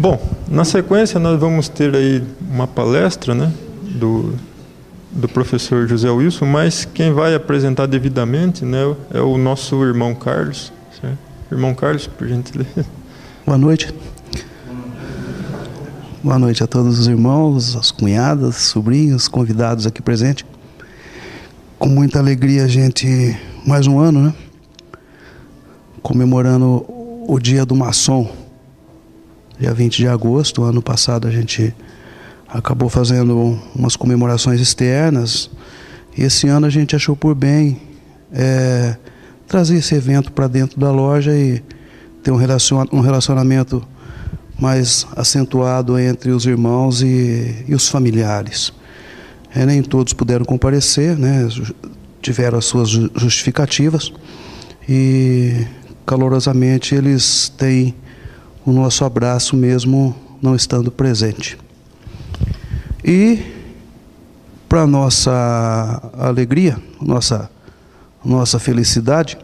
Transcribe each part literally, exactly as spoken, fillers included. Bom, na sequência nós vamos ter aí uma palestra, né, do, do professor José Wilson, mas quem vai apresentar devidamente, né, é o nosso irmão Carlos. Certo? Irmão Carlos, por gentileza. Boa noite. Boa noite a todos os irmãos, as cunhadas, sobrinhos, convidados aqui presentes. Com muita alegria a gente, mais um ano, né? Comemorando o dia do maçom. Dia vinte de agosto, ano passado a gente acabou fazendo umas comemorações externas. E esse ano a gente achou por bem é, trazer esse evento para dentro da loja e ter um relacionamento mais acentuado entre os irmãos e, e os familiares. É, nem todos puderam comparecer, né? Tiveram as suas justificativas e calorosamente eles têm o nosso abraço mesmo não estando presente. E para nossa alegria, nossa, nossa felicidade,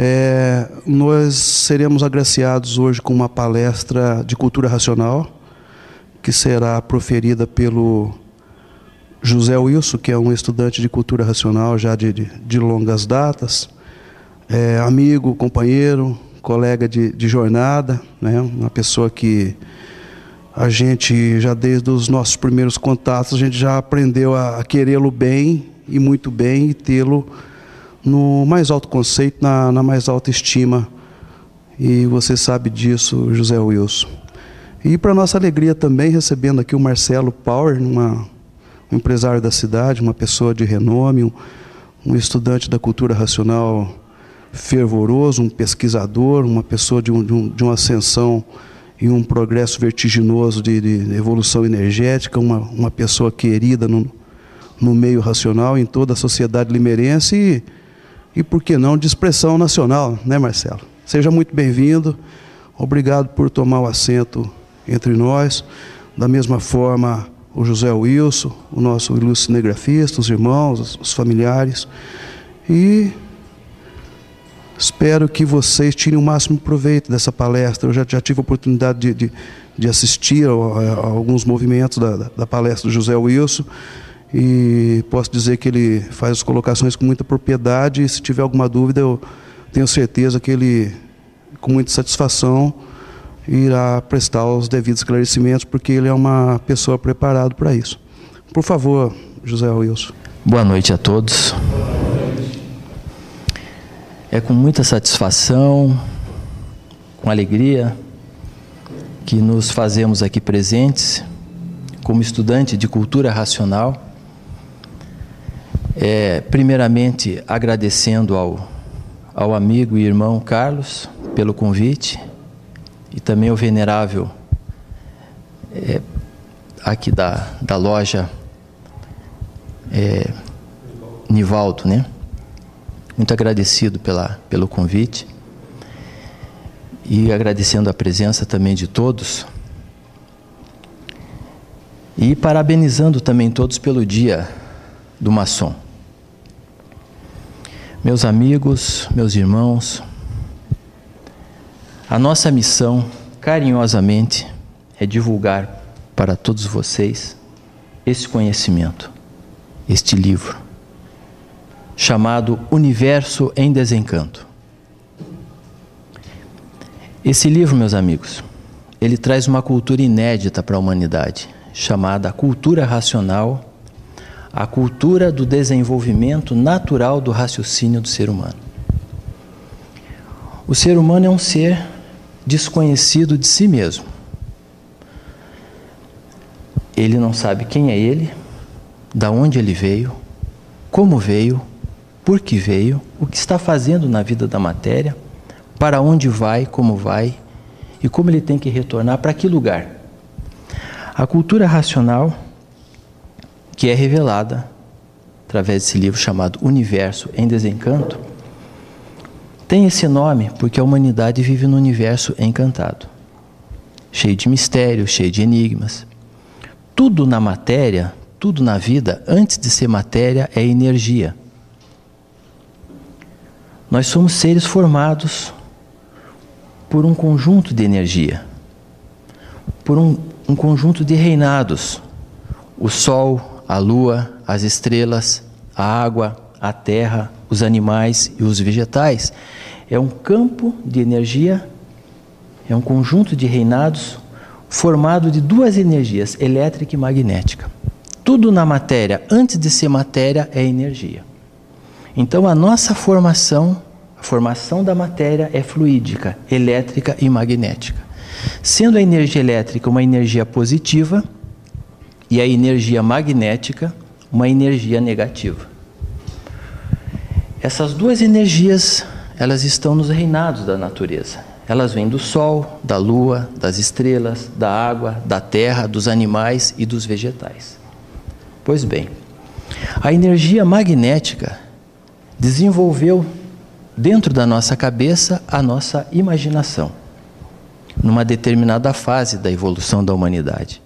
É, nós seremos agraciados hoje com uma palestra de cultura racional, que será proferida pelo José Wilson, que é um estudante de cultura racional já de, de, de longas datas, é, amigo, companheiro, colega de, de jornada, né? Uma pessoa que a gente já desde os nossos primeiros contatos, a gente já aprendeu a, a querê-lo bem e muito bem e tê-lo no mais alto conceito, na, na mais alta estima. E você sabe disso, José Wilson. E para nossa alegria também, recebendo aqui o Marcelo Power, uma, um empresário da cidade, uma pessoa de renome, um, um estudante da cultura racional fervoroso, um pesquisador, uma pessoa de, um, de, um, de uma ascensão e um progresso vertiginoso de, de evolução energética, uma, uma pessoa querida no, no meio racional, em toda a sociedade limeirense e, E, por que não, de expressão nacional, né, Marcelo? Seja muito bem-vindo. Obrigado por tomar o assento entre nós. Da mesma forma, o José Wilson, o nosso ilustre cinegrafista, os irmãos, os familiares. E espero que vocês tirem o máximo proveito dessa palestra. Eu já, já tive a oportunidade de, de, de assistir a, a, a alguns movimentos da, da, da palestra do José Wilson. E posso dizer que ele faz as colocações com muita propriedade e se tiver alguma dúvida eu tenho certeza que ele, com muita satisfação, irá prestar os devidos esclarecimentos, porque ele é uma pessoa preparada para isso. Por favor, José Wilson. Boa noite a todos. É com muita satisfação, com alegria, que nos fazemos aqui presentes como estudante de cultura racional. É, primeiramente, agradecendo ao, ao amigo e irmão Carlos pelo convite e também ao venerável é, aqui da, da loja é, Nivaldo, né? Muito agradecido pela, pelo convite e agradecendo a presença também de todos e parabenizando também todos pelo dia do maçom. Meus amigos, meus irmãos, a nossa missão, carinhosamente, é divulgar para todos vocês esse conhecimento, este livro, chamado Universo em Desencanto. Esse livro, meus amigos, ele traz uma cultura inédita para a humanidade, chamada Cultura Racional, a cultura do desenvolvimento natural do raciocínio do ser humano. O ser humano é um ser desconhecido de si mesmo. Ele não sabe quem é ele, da onde ele veio, como veio, por que veio, o que está fazendo na vida da matéria, para onde vai, como vai e como ele tem que retornar, para que lugar. A cultura racional, que é revelada através desse livro chamado Universo em Desencanto, tem esse nome porque a humanidade vive num universo encantado, cheio de mistérios, cheio de enigmas. Tudo na matéria, tudo na vida, antes de ser matéria, é energia. Nós somos seres formados por um conjunto de energia. por um, um conjunto de reinados: o sol, a lua, as estrelas, a água, a terra, os animais e os vegetais. É um campo de energia, é um conjunto de reinados formado de duas energias, elétrica e magnética. Tudo na matéria, antes de ser matéria, é energia. Então a nossa formação, a formação da matéria é fluídica, elétrica e magnética. Sendo a energia elétrica uma energia positiva e a energia magnética uma energia negativa. Essas duas energias, elas estão nos reinados da natureza. Elas vêm do sol, da lua, das estrelas, da água, da terra, dos animais e dos vegetais. Pois bem, a energia magnética desenvolveu dentro da nossa cabeça a nossa imaginação, numa determinada fase da evolução da humanidade.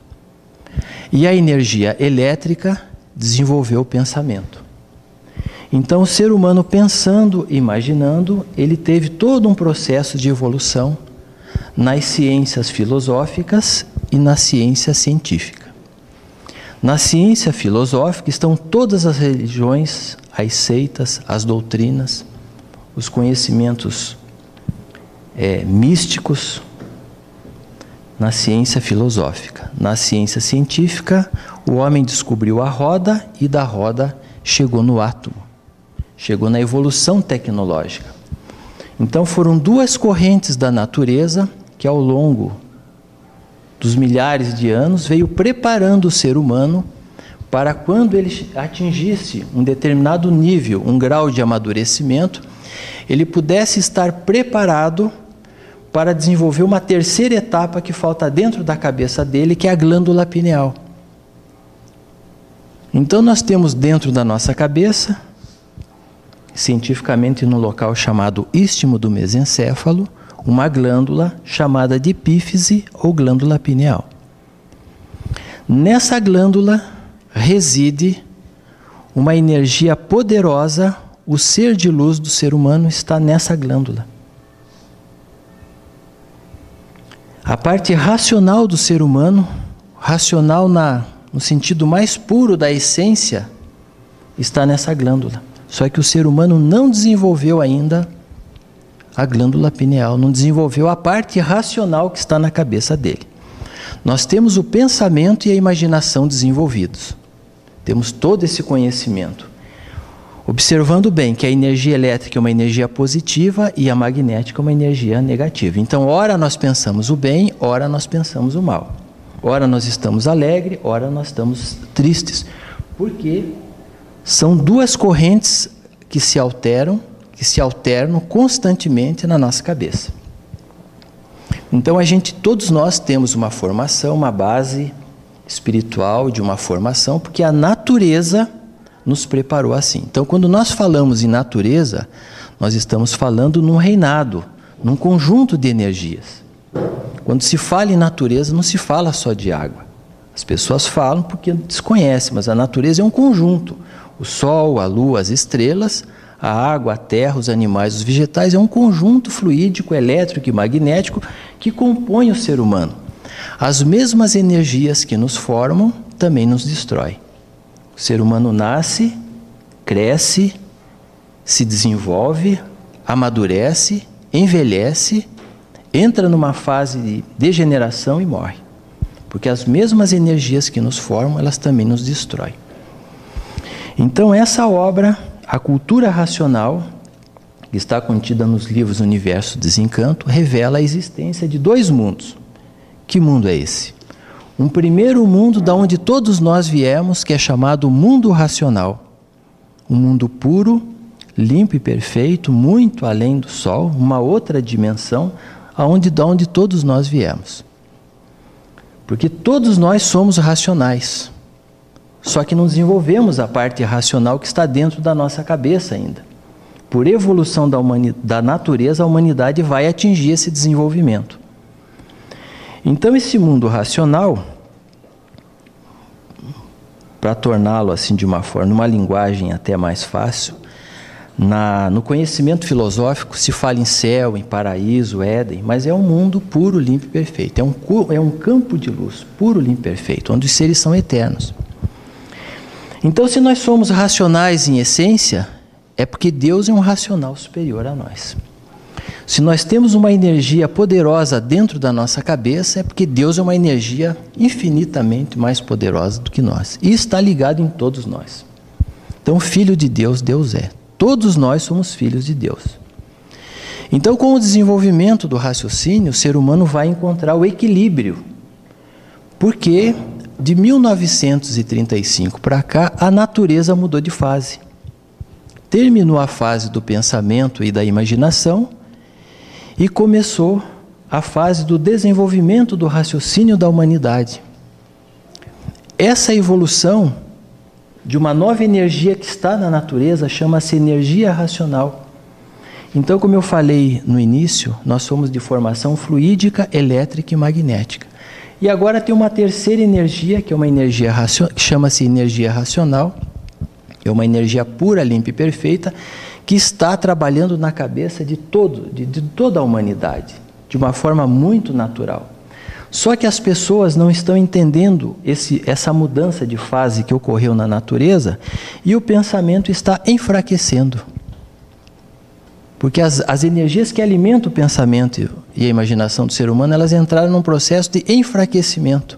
E a energia elétrica desenvolveu o pensamento. Então, o ser humano pensando, imaginando, ele teve todo um processo de evolução nas ciências filosóficas e na ciência científica. Na ciência filosófica estão todas as religiões, as seitas, as doutrinas, os conhecimentos é, místicos, na ciência filosófica. Na ciência científica, o homem descobriu a roda e da roda chegou no átomo. Chegou na evolução tecnológica. Então foram duas correntes da natureza que ao longo dos milhares de anos veio preparando o ser humano para quando ele atingisse um determinado nível, um grau de amadurecimento, ele pudesse estar preparado para desenvolver uma terceira etapa que falta dentro da cabeça dele, que é a glândula pineal. Então nós temos dentro da nossa cabeça, cientificamente num local chamado istmo do mesencéfalo, uma glândula chamada de epífise ou glândula pineal. Nessa glândula reside uma energia poderosa, o ser de luz do ser humano está nessa glândula. A parte racional do ser humano, racional na, no sentido mais puro da essência, está nessa glândula. Só que o ser humano não desenvolveu ainda a glândula pineal, não desenvolveu a parte racional que está na cabeça dele. Nós temos o pensamento e a imaginação desenvolvidos. Temos todo esse conhecimento. Observando bem que a energia elétrica é uma energia positiva e a magnética é uma energia negativa. Então, ora nós pensamos o bem, ora nós pensamos o mal. Ora nós estamos alegres, ora nós estamos tristes. Por quê? São duas correntes que se alteram, que se alternam constantemente na nossa cabeça. Então a gente, todos nós temos uma formação, uma base espiritual de uma formação, porque a natureza nos preparou assim. Então quando nós falamos em natureza, nós estamos falando num reinado, num conjunto de energias. Quando se fala em natureza, não se fala só de água. As pessoas falam porque desconhecem, mas a natureza é um conjunto. O sol, a lua, as estrelas, a água, a terra, os animais, os vegetais, é um conjunto fluídico, elétrico e magnético que compõe o ser humano. As mesmas energias que nos formam também nos destroem. O ser humano nasce, cresce, se desenvolve, amadurece, envelhece, entra numa fase de degeneração e morre. Porque as mesmas energias que nos formam, elas também nos destroem. Então essa obra, a Cultura Racional, que está contida nos livros Universo em Desencanto, revela a existência de dois mundos. Que mundo é esse? Um primeiro mundo da onde todos nós viemos, que é chamado mundo racional. Um mundo puro, limpo e perfeito, muito além do sol, uma outra dimensão, aonde, da onde todos nós viemos. Porque todos nós somos racionais. Só que não desenvolvemos a parte racional que está dentro da nossa cabeça ainda. Por evolução da, da natureza, a humanidade vai atingir esse desenvolvimento. Então, esse mundo racional, para torná-lo assim de uma forma, numa linguagem até mais fácil, Na, no conhecimento filosófico se fala em céu, em paraíso, Éden, mas é um mundo puro, limpo e perfeito. É um, é um campo de luz puro, limpo e perfeito, onde os seres são eternos. Então, se nós somos racionais em essência, é porque Deus é um racional superior a nós. Se nós temos uma energia poderosa dentro da nossa cabeça, é porque Deus é uma energia infinitamente mais poderosa do que nós. E está ligado em todos nós. Então, filho de Deus, Deus é. Todos nós somos filhos de Deus. Então, com o desenvolvimento do raciocínio, o ser humano vai encontrar o equilíbrio. Porque de mil novecentos e trinta e cinco para cá, a natureza mudou de fase. Terminou a fase do pensamento e da imaginação e começou a fase do desenvolvimento do raciocínio da humanidade. Essa evolução de uma nova energia que está na natureza chama-se energia racional. Então, como eu falei no início, nós somos de formação fluídica, elétrica e magnética. E agora tem uma terceira energia, que é uma energia racional, que chama-se energia racional, é uma energia pura, limpa e perfeita, que está trabalhando na cabeça de, todo, de, de toda a humanidade, de uma forma muito natural. Só que as pessoas não estão entendendo esse, essa mudança de fase que ocorreu na natureza e o pensamento está enfraquecendo. Porque as, as energias que alimentam o pensamento e a imaginação do ser humano, elas entraram num processo de enfraquecimento.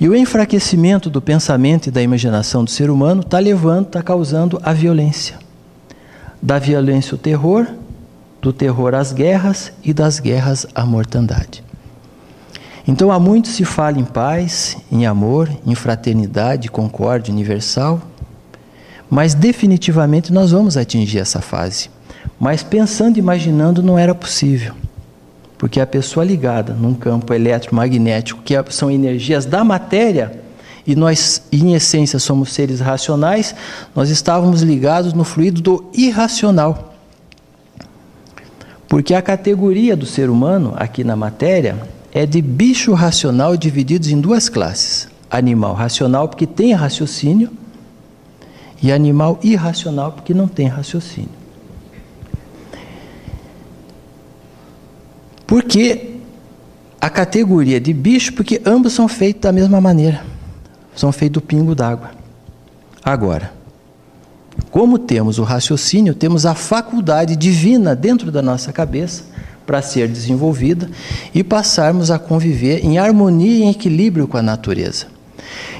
E o enfraquecimento do pensamento e da imaginação do ser humano está levando, está causando a violência. Da violência o terror, do terror às guerras e das guerras à mortandade. Então, há muito se fala em paz, em amor, em fraternidade, concórdia universal, mas definitivamente nós vamos atingir essa fase. Mas pensando e imaginando não era possível, porque a pessoa ligada num campo eletromagnético, que são energias da matéria, e nós, em essência, somos seres racionais, nós estávamos ligados no fluido do irracional. Porque a categoria do ser humano, aqui na matéria, é de bicho racional divididos em duas classes. Animal racional, porque tem raciocínio, e animal irracional, porque não tem raciocínio. Porque a categoria de bicho, porque ambos são feitos da mesma maneira. São feitos do pingo d'água. Agora, como temos o raciocínio, temos a faculdade divina dentro da nossa cabeça, para ser desenvolvida e passarmos a conviver em harmonia e em equilíbrio com a natureza.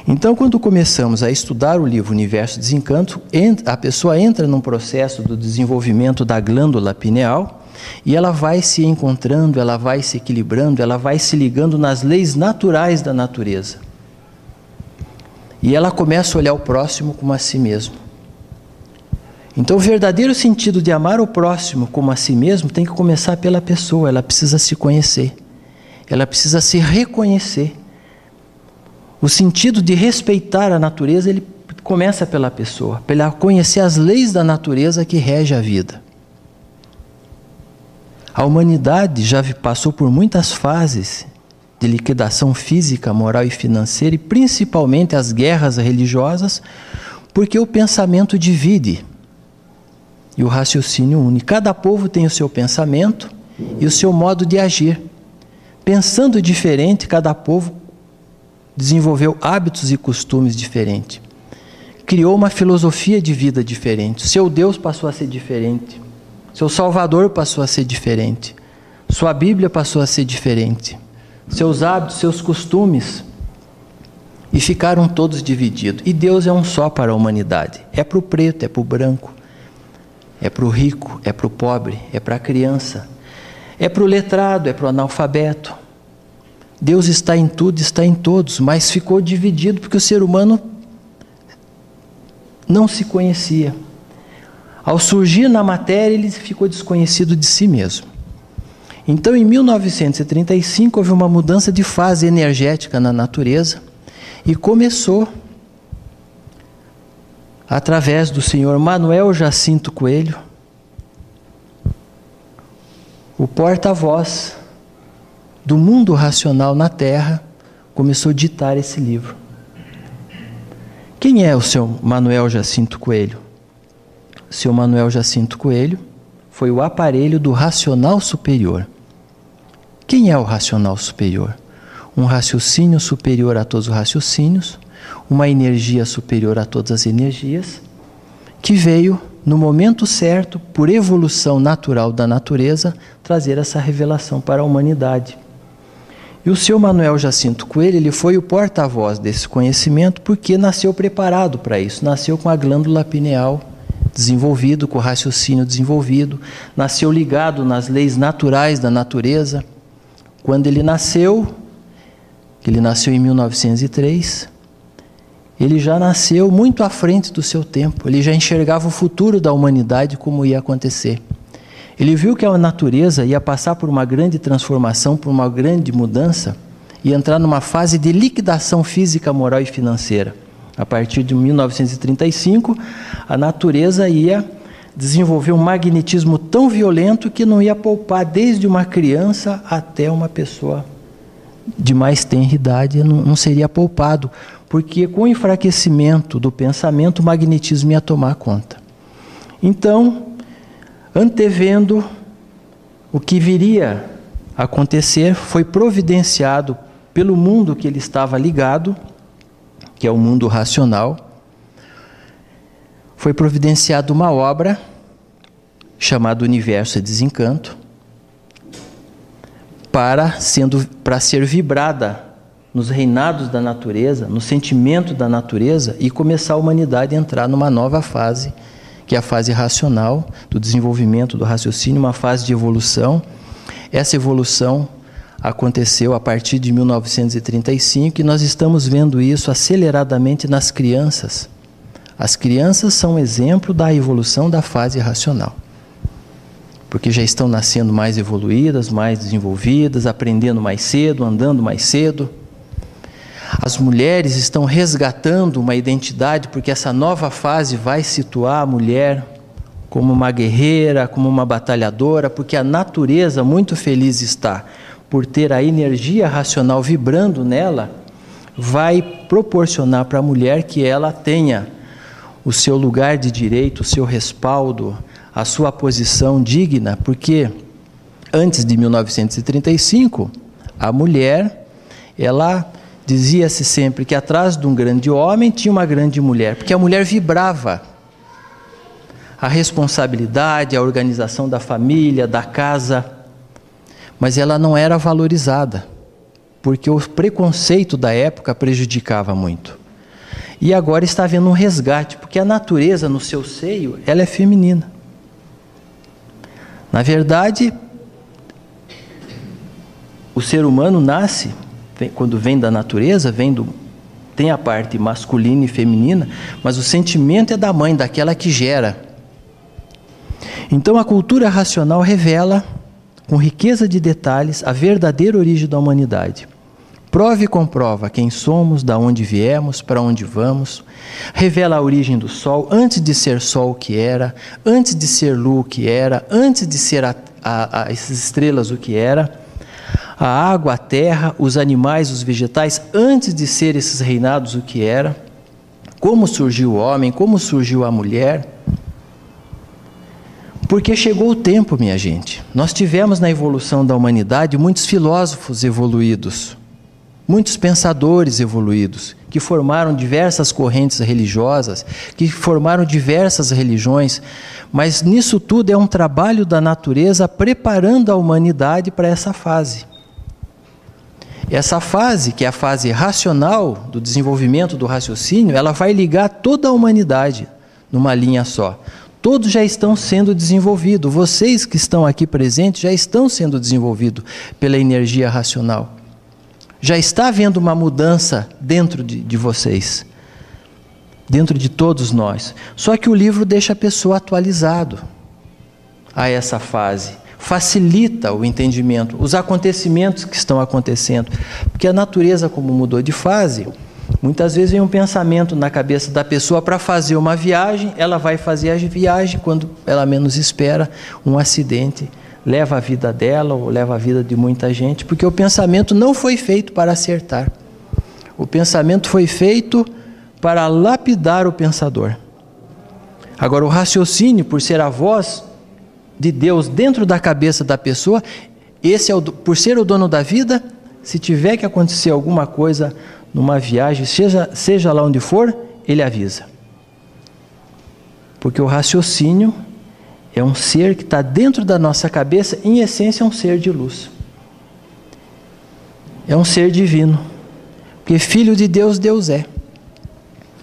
Então, quando começamos a estudar o livro Universo em Desencanto, a pessoa entra num processo do desenvolvimento da glândula pineal e ela vai se encontrando, ela vai se equilibrando, ela vai se ligando nas leis naturais da natureza. E ela começa a olhar o próximo como a si mesmo. Então, o verdadeiro sentido de amar o próximo como a si mesmo tem que começar pela pessoa. Ela precisa se conhecer. Ela precisa se reconhecer. O sentido de respeitar a natureza, ele começa pela pessoa, pela conhecer as leis da natureza que regem a vida. A humanidade já passou por muitas fases de liquidação física, moral e financeira, e principalmente as guerras religiosas, porque o pensamento divide. E o raciocínio une. Cada povo tem o seu pensamento e o seu modo de agir. Pensando diferente, cada povo desenvolveu hábitos e costumes diferentes. Criou uma filosofia de vida diferente. Seu Deus passou a ser diferente. Seu Salvador passou a ser diferente. Sua Bíblia passou a ser diferente. Seus hábitos, seus costumes. E ficaram todos divididos. E Deus é um só para a humanidade. É para o preto, é para o branco. É para o rico, é para o pobre, é para a criança, é para o letrado, é para o analfabeto. Deus está em tudo, está em todos, mas ficou dividido porque o ser humano não se conhecia. Ao surgir na matéria, ele ficou desconhecido de si mesmo. Então, em mil novecentos e trinta e cinco, houve uma mudança de fase energética na natureza e começou, através do senhor Manuel Jacinto Coelho, o porta-voz do mundo racional na Terra, começou a ditar esse livro. Quem é o senhor Manuel Jacinto Coelho? seu Manuel Jacinto Coelho, foi o aparelho do racional superior. Quem é o racional superior? Um raciocínio superior a todos os raciocínios, uma energia superior a todas as energias, que veio, no momento certo, por evolução natural da natureza, trazer essa revelação para a humanidade. E o seu Manuel Jacinto Coelho, ele foi o porta-voz desse conhecimento, porque nasceu preparado para isso, nasceu com a glândula pineal desenvolvido, com o raciocínio desenvolvido, nasceu ligado nas leis naturais da natureza. Quando ele nasceu, ele nasceu em mil novecentos e três, ele já nasceu muito à frente do seu tempo, ele já enxergava o futuro da humanidade, como ia acontecer. Ele viu que a natureza ia passar por uma grande transformação, por uma grande mudança, e entrar numa fase de liquidação física, moral e financeira. A partir de mil novecentos e trinta e cinco, a natureza ia desenvolver um magnetismo tão violento que não ia poupar desde uma criança até uma pessoa de mais tenra idade, não, não seria poupado, porque com o enfraquecimento do pensamento, o magnetismo ia tomar conta. Então, antevendo o que viria a acontecer, foi providenciado pelo mundo que ele estava ligado, que é o mundo racional, foi providenciada uma obra chamada Universo em Desencanto, para, sendo, para ser vibrada nos reinados da natureza, no sentimento da natureza, e começar a humanidade a entrar numa nova fase, que é a fase racional, do desenvolvimento do raciocínio, uma fase de evolução. Essa evolução aconteceu a partir de mil novecentos e trinta e cinco e nós estamos vendo isso aceleradamente nas crianças. As crianças são exemplo da evolução da fase racional, porque já estão nascendo mais evoluídas, mais desenvolvidas, aprendendo mais cedo, andando mais cedo. As mulheres estão resgatando uma identidade, porque essa nova fase vai situar a mulher como uma guerreira, como uma batalhadora, porque a natureza muito feliz está por ter a energia racional vibrando nela, vai proporcionar para a mulher que ela tenha o seu lugar de direito, o seu respaldo, a sua posição digna, porque antes de mil novecentos e trinta e cinco, a mulher, ela dizia-se sempre que atrás de um grande homem tinha uma grande mulher, porque a mulher vibrava a responsabilidade, a organização da família, da casa, mas ela não era valorizada, porque o preconceito da época prejudicava muito. E agora está havendo um resgate, porque a natureza no seu seio, ela é feminina. Na verdade, o ser humano nasce, quando vem da natureza, vem do, tem a parte masculina e feminina, mas o sentimento é da mãe, daquela que gera. Então a cultura racional revela, com riqueza de detalhes, a verdadeira origem da humanidade. Prova e comprova quem somos, da onde viemos, para onde vamos. Revela a origem do sol, antes de ser sol o que era, antes de ser lua o que era, antes de ser a, a, a, as estrelas o que era, a água, a terra, os animais, os vegetais, antes de ser esses reinados o que era, como surgiu o homem, como surgiu a mulher. Porque chegou o tempo, minha gente. Nós tivemos na evolução da humanidade muitos filósofos evoluídos, muitos pensadores evoluídos, que formaram diversas correntes religiosas, que formaram diversas religiões, mas nisso tudo é um trabalho da natureza preparando a humanidade para essa fase. Essa fase, que é a fase racional do desenvolvimento do raciocínio, ela vai ligar toda a humanidade numa linha só. Todos já estão sendo desenvolvidos, vocês que estão aqui presentes já estão sendo desenvolvidos pela energia racional. Já está havendo uma mudança dentro de, de vocês, dentro de todos nós. Só que o livro deixa a pessoa atualizado a essa fase, facilita o entendimento, os acontecimentos que estão acontecendo, porque a natureza, como mudou de fase, muitas vezes vem um pensamento na cabeça da pessoa para fazer uma viagem, ela vai fazer a viagem, quando ela menos espera, um acidente leva a vida dela ou leva a vida de muita gente, porque o pensamento não foi feito para acertar. O pensamento foi feito para lapidar o pensador. Agora, o raciocínio, por ser a voz de Deus dentro da cabeça da pessoa, esse é o, por ser o dono da vida, se tiver que acontecer alguma coisa numa viagem, seja, seja lá onde for, ele avisa. Porque o raciocínio é um ser que está dentro da nossa cabeça, em essência é um ser de luz. É um ser divino. Porque filho de Deus, Deus é.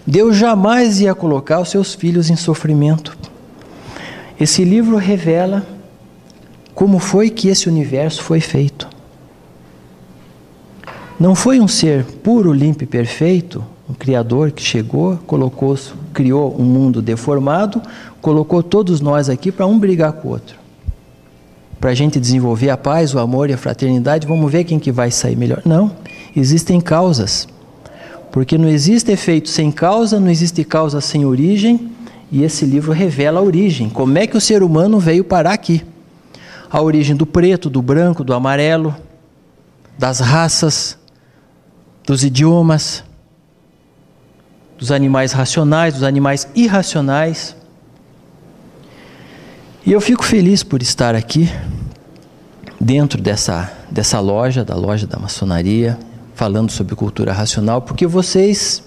Deus jamais ia colocar os seus filhos em sofrimento. Esse livro revela como foi que esse universo foi feito. Não foi um ser puro, limpo e perfeito, um criador que chegou, colocou, criou um mundo deformado, colocou todos nós aqui para um brigar com o outro. Para a gente desenvolver a paz, o amor e a fraternidade, vamos ver quem que vai sair melhor. Não, existem causas. Porque não existe efeito sem causa, não existe causa sem origem, e esse livro revela a origem. Como é que o ser humano veio parar aqui? A origem do preto, do branco, do amarelo, das raças, dos idiomas, dos animais racionais, dos animais irracionais. E eu fico feliz por estar aqui, dentro dessa, dessa loja, da loja da maçonaria, falando sobre cultura racional, porque vocês,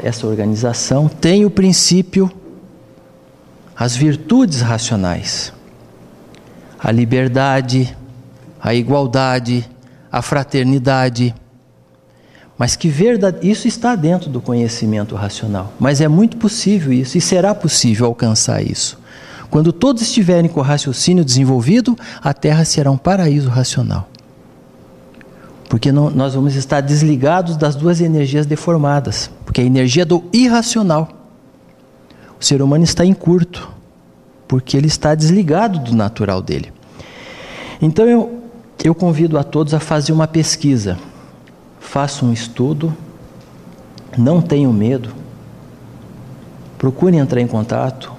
essa organização, tem o princípio, as virtudes racionais, a liberdade, a igualdade, a fraternidade, mas que verdade, isso está dentro do conhecimento racional, mas é muito possível isso, e será possível alcançar isso. Quando todos estiverem com o raciocínio desenvolvido, a Terra será um paraíso racional, porque não, nós vamos estar desligados das duas energias deformadas, porque a energia do irracional, o ser humano está em curto, porque ele está desligado do natural dele. Então eu, eu convido a todos a fazer uma pesquisa. Faça um estudo, não tenham medo, procurem entrar em contato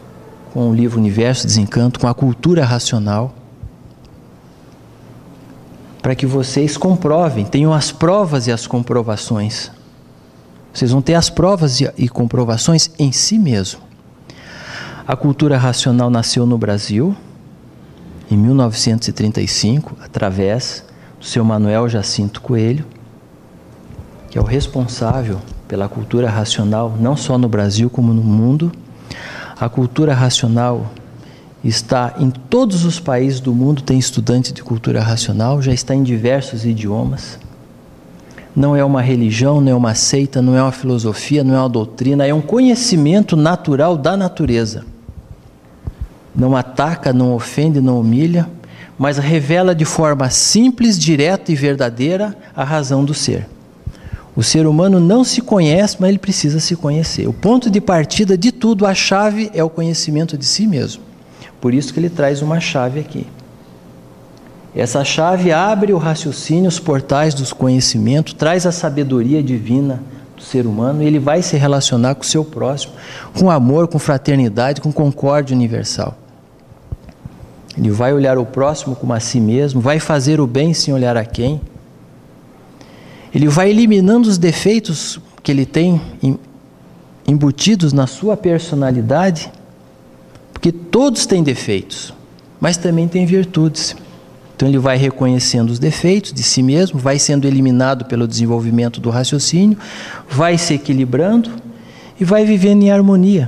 com o livro Universo em Desencanto, com a cultura racional, para que vocês comprovem, tenham as provas e as comprovações. Vocês vão ter as provas e, e comprovações em si mesmo. A cultura racional nasceu no Brasil, em mil novecentos e trinta e cinco, através do seu Manuel Jacinto Coelho, que é o responsável pela cultura racional, não só no Brasil como no mundo. A cultura racional está em todos os países do mundo, tem estudante de cultura racional, já está em diversos idiomas. Não é uma religião, não é uma seita, não é uma filosofia, não é uma doutrina, é um conhecimento natural da natureza. Não ataca, não ofende, não humilha, mas revela de forma simples, direta e verdadeira a razão do ser. O ser humano não se conhece, mas ele precisa se conhecer. O ponto de partida de tudo, a chave, é o conhecimento de si mesmo. Por isso que ele traz uma chave aqui. Essa chave abre o raciocínio, os portais dos conhecimentos, traz a sabedoria divina do ser humano, e ele vai se relacionar com o seu próximo, com amor, com fraternidade, com concórdia universal. Ele vai olhar o próximo como a si mesmo, vai fazer o bem sem olhar a quem. Ele vai eliminando os defeitos que ele tem embutidos na sua personalidade, porque todos têm defeitos, mas também têm virtudes. Então ele vai reconhecendo os defeitos de si mesmo, vai sendo eliminado pelo desenvolvimento do raciocínio, vai se equilibrando e vai vivendo em harmonia,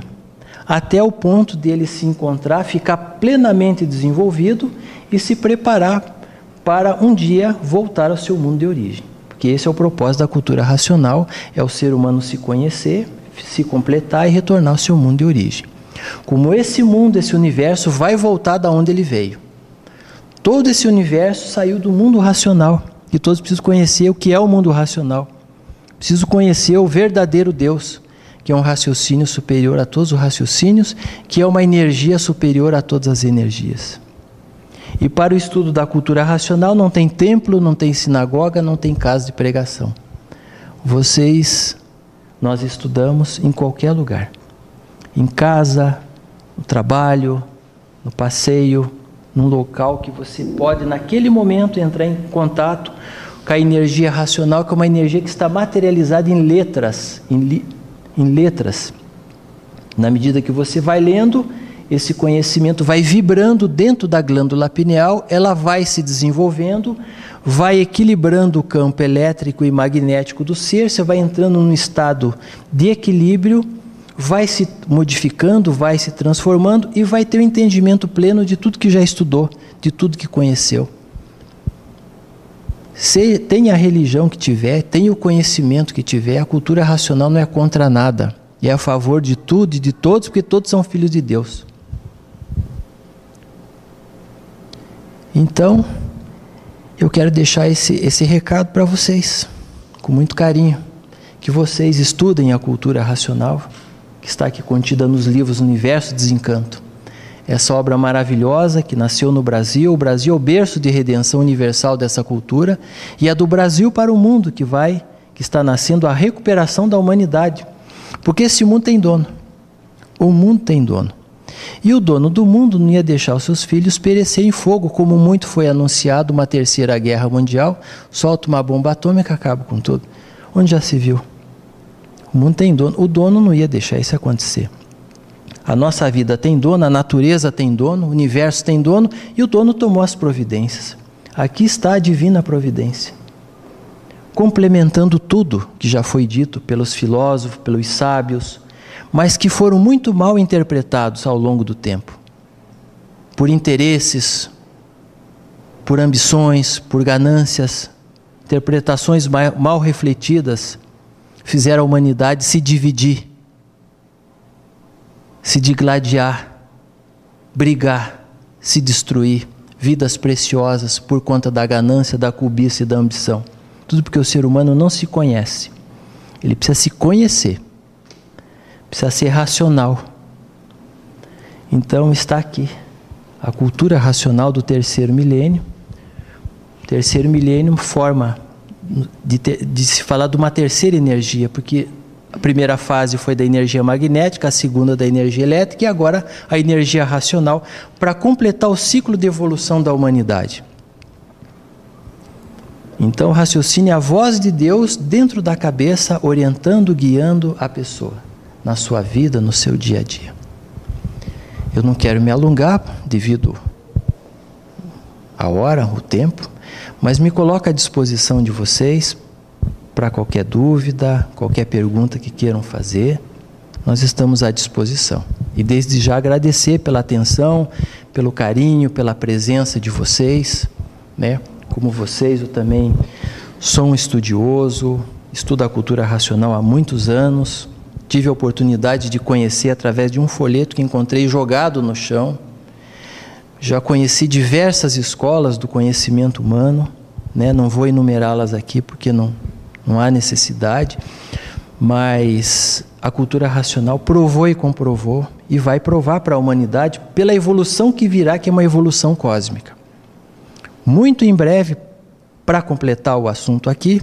até o ponto dele se encontrar, ficar plenamente desenvolvido e se preparar para um dia voltar ao seu mundo de origem. Que esse é o propósito da cultura racional, é o ser humano se conhecer, se completar e retornar ao seu mundo de origem. Como esse mundo, esse universo, vai voltar da onde ele veio. Todo esse universo saiu do mundo racional, e todos precisam conhecer o que é o mundo racional. Preciso conhecer o verdadeiro Deus, que é um raciocínio superior a todos os raciocínios, que é uma energia superior a todas as energias. E para o estudo da cultura racional não tem templo, não tem sinagoga, não tem casa de pregação. Vocês, nós estudamos em qualquer lugar. Em casa, no trabalho, no passeio, num local que você pode naquele momento entrar em contato com a energia racional, que é uma energia que está materializada em letras, em, li, em letras. Na medida que você vai lendo, esse conhecimento vai vibrando dentro da glândula pineal, ela vai se desenvolvendo, vai equilibrando o campo elétrico e magnético do ser, você vai entrando num estado de equilíbrio, vai se modificando, vai se transformando e vai ter um entendimento pleno de tudo que já estudou, de tudo que conheceu. Se tem a religião que tiver, tem o conhecimento que tiver, a cultura racional não é contra nada, e é a favor de tudo e de todos, porque todos são filhos de Deus. Então, eu quero deixar esse, esse recado para vocês, com muito carinho, que vocês estudem a cultura racional, que está aqui contida nos livros Universo em Desencanto. Essa obra maravilhosa que nasceu no Brasil, o Brasil é o berço de redenção universal dessa cultura, e é do Brasil para o mundo que vai, que está nascendo a recuperação da humanidade, porque esse mundo tem dono, o mundo tem dono, e o dono do mundo não ia deixar os seus filhos perecer em fogo, como muito foi anunciado uma terceira guerra mundial, solta uma bomba atômica, acaba com tudo, onde já se viu, o mundo tem dono, o dono não ia deixar isso acontecer. A nossa vida tem dono, a natureza tem dono, o universo tem dono, e o dono tomou as providências. Aqui está a divina providência, complementando tudo que já foi dito pelos filósofos, pelos sábios, mas que foram muito mal interpretados ao longo do tempo, por interesses, por ambições, por ganâncias, interpretações mal refletidas, fizeram a humanidade se dividir, se digladiar, brigar, se destruir, vidas preciosas por conta da ganância, da cobiça e da ambição. Tudo porque o ser humano não se conhece. Ele precisa se conhecer, precisa ser racional. Então está aqui a cultura racional do terceiro milênio. O terceiro milênio forma de, ter, de se falar de uma terceira energia, porque a primeira fase foi da energia magnética, a segunda da energia elétrica e agora a energia racional, para completar o ciclo de evolução da humanidade. Então, raciocine a voz de Deus dentro da cabeça, orientando, guiando a pessoa, na sua vida, no seu dia a dia. Eu não quero me alongar devido à hora, ao tempo, mas me coloco à disposição de vocês para qualquer dúvida, qualquer pergunta que queiram fazer, nós estamos à disposição. E desde já agradecer pela atenção, pelo carinho, pela presença de vocês, né? Como vocês, eu também sou um estudioso, estudo a cultura racional há muitos anos, tive a oportunidade de conhecer através de um folheto que encontrei jogado no chão, já conheci diversas escolas do conhecimento humano, né? Não vou enumerá-las aqui porque não... não há necessidade, mas a cultura racional provou e comprovou, e vai provar para a humanidade pela evolução que virá, que é uma evolução cósmica. Muito em breve, para completar o assunto aqui,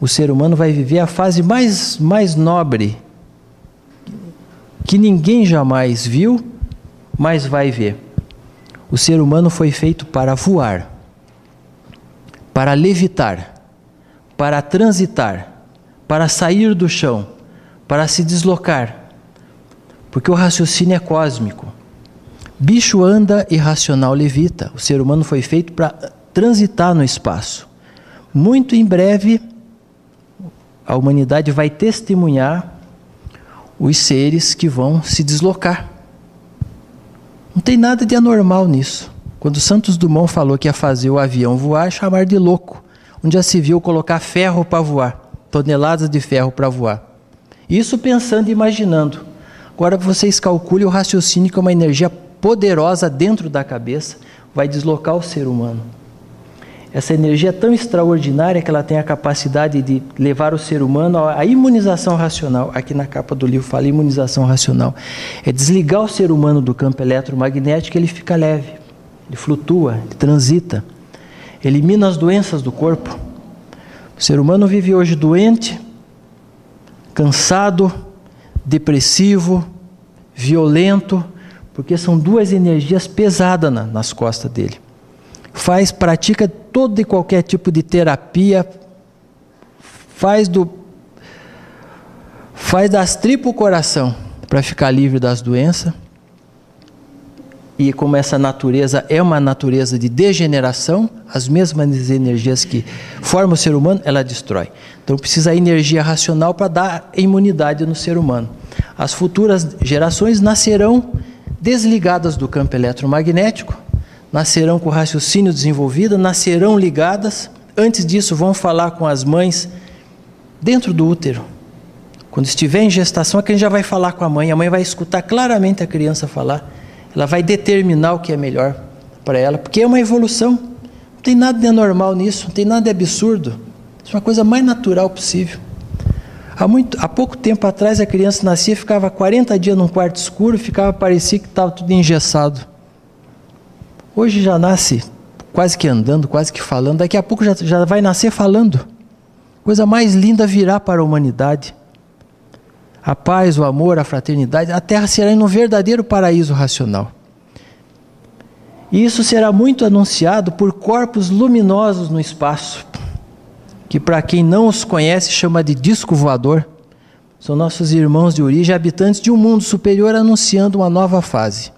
o ser humano vai viver a fase mais, mais nobre, que ninguém jamais viu, mas vai ver. O ser humano foi feito para voar, para levitar, para transitar, para sair do chão, para se deslocar, porque o raciocínio é cósmico. Bicho anda e racional levita. O ser humano foi feito para transitar no espaço. Muito em breve, a humanidade vai testemunhar os seres que vão se deslocar. Não tem nada de anormal nisso. Quando Santos Dumont falou que ia fazer o avião voar, chamar de louco. Onde já se viu colocar ferro para voar, toneladas de ferro para voar. Isso pensando e imaginando. Agora vocês calculem o raciocínio, que é uma energia poderosa dentro da cabeça, vai deslocar o ser humano. Essa energia é tão extraordinária que ela tem a capacidade de levar o ser humano à imunização racional. Aqui na capa do livro fala imunização racional. É desligar o ser humano do campo eletromagnético, ele fica leve, ele flutua, ele transita. Elimina as doenças do corpo. O ser humano vive hoje doente, cansado, depressivo, violento, porque são duas energias pesadas na, nas costas dele. Faz, pratica todo e qualquer tipo de terapia, faz do, faz das tripas o coração, para ficar livre das doenças. E como essa natureza é uma natureza de degeneração, as mesmas energias que formam o ser humano, ela destrói. Então precisa a energia racional para dar imunidade no ser humano. As futuras gerações nascerão desligadas do campo eletromagnético, nascerão com o raciocínio desenvolvido, nascerão ligadas. Antes disso vão falar com as mães dentro do útero. Quando estiver em gestação, a criança já vai falar com a mãe, a mãe vai escutar claramente a criança falar. Ela vai determinar o que é melhor para ela, porque é uma evolução. Não tem nada de anormal nisso, não tem nada de absurdo. Isso é uma coisa mais natural possível. Há, muito, há pouco tempo atrás, a criança nascia, ficava quarenta dias num quarto escuro, ficava, parecia que estava tudo engessado. Hoje já nasce quase que andando, quase que falando. Daqui a pouco já, já vai nascer falando. Coisa mais linda virá para a humanidade. A paz, o amor, a fraternidade, a Terra será um verdadeiro paraíso racional. E isso será muito anunciado por corpos luminosos no espaço, que para quem não os conhece chama de disco voador. São nossos irmãos de origem, habitantes de um mundo superior, anunciando uma nova fase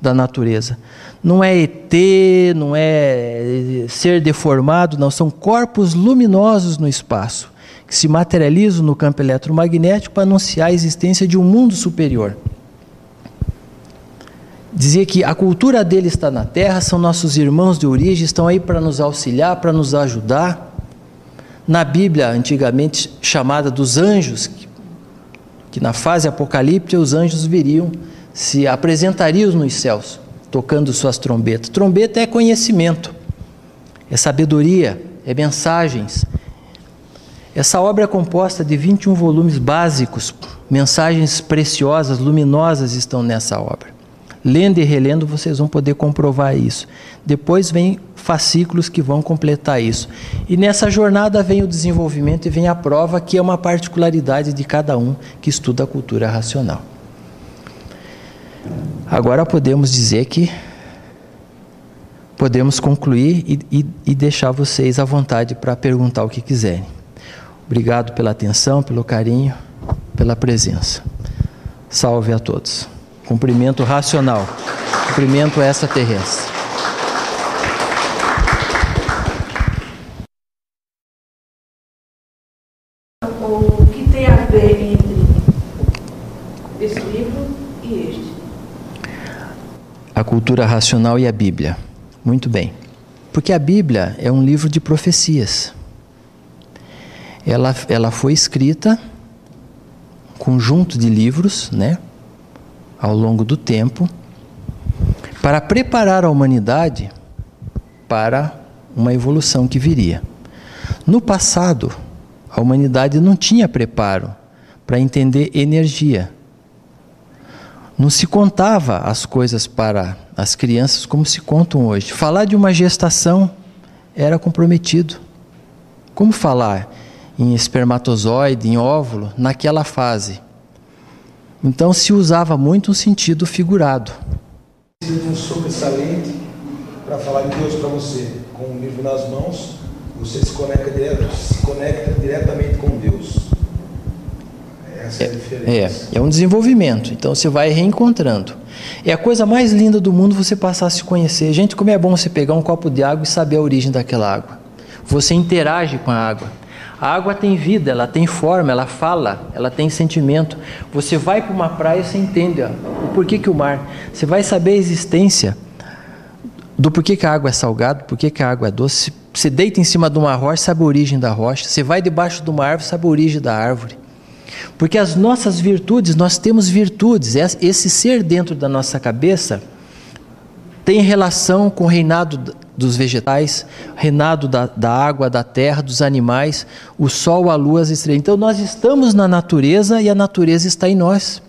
da natureza. Não é E T, não é ser deformado, não, são corpos luminosos no espaço, que se materializam no campo eletromagnético para anunciar a existência de um mundo superior. Dizia que a cultura dele está na Terra, são nossos irmãos de origem, estão aí para nos auxiliar, para nos ajudar. Na Bíblia, antigamente chamada dos anjos, que na fase apocalíptica os anjos viriam, se apresentariam nos céus, tocando suas trombetas. Trombeta é conhecimento, é sabedoria, é mensagens. Essa obra é composta de vinte e um volumes básicos, mensagens preciosas, luminosas estão nessa obra. Lendo e relendo vocês vão poder comprovar isso. Depois vem fascículos que vão completar isso. E nessa jornada vem o desenvolvimento e vem a prova, que é uma particularidade de cada um que estuda a cultura racional. Agora podemos dizer que podemos concluir e, e, e deixar vocês à vontade para perguntar o que quiserem. Obrigado pela atenção, pelo carinho, pela presença. Salve a todos. Cumprimento racional. Cumprimento extraterrestre. O que tem a ver entre esse livro e este? A cultura racional e a Bíblia. Muito bem. Porque a Bíblia é um livro de profecias. Ela, ela foi escrita, um conjunto de livros, né, ao longo do tempo, para preparar a humanidade para uma evolução que viria. No passado, a humanidade não tinha preparo para entender energia. Não se contava as coisas para as crianças como se contam hoje. Falar de uma gestação era comprometido. Como falar em espermatozoide, em óvulo, naquela fase? Então se usava muito um sentido figurado. Um sobressalente para falar de Deus para você, com o livro nas mãos, você se conecta, direto, se conecta diretamente com Deus. Essa é a diferença. É, é um desenvolvimento, então você vai reencontrando. É a coisa mais linda do mundo você passar a se conhecer. Gente, como é bom você pegar um copo de água e saber a origem daquela água. Você interage com a água. A água tem vida, ela tem forma, ela fala, ela tem sentimento. Você vai para uma praia e você entende ó, o porquê que o mar. Você vai saber a existência do porquê que a água é salgada, porquê que a água é doce. Você deita em cima de uma rocha, sabe a origem da rocha. Você vai debaixo de uma árvore, sabe a origem da árvore. Porque as nossas virtudes, nós temos virtudes. Esse ser dentro da nossa cabeça tem relação com o reinado dos vegetais, reinado da, da água, da terra, dos animais, o sol, a lua, as estrelas. Então nós estamos na natureza e a natureza está em nós.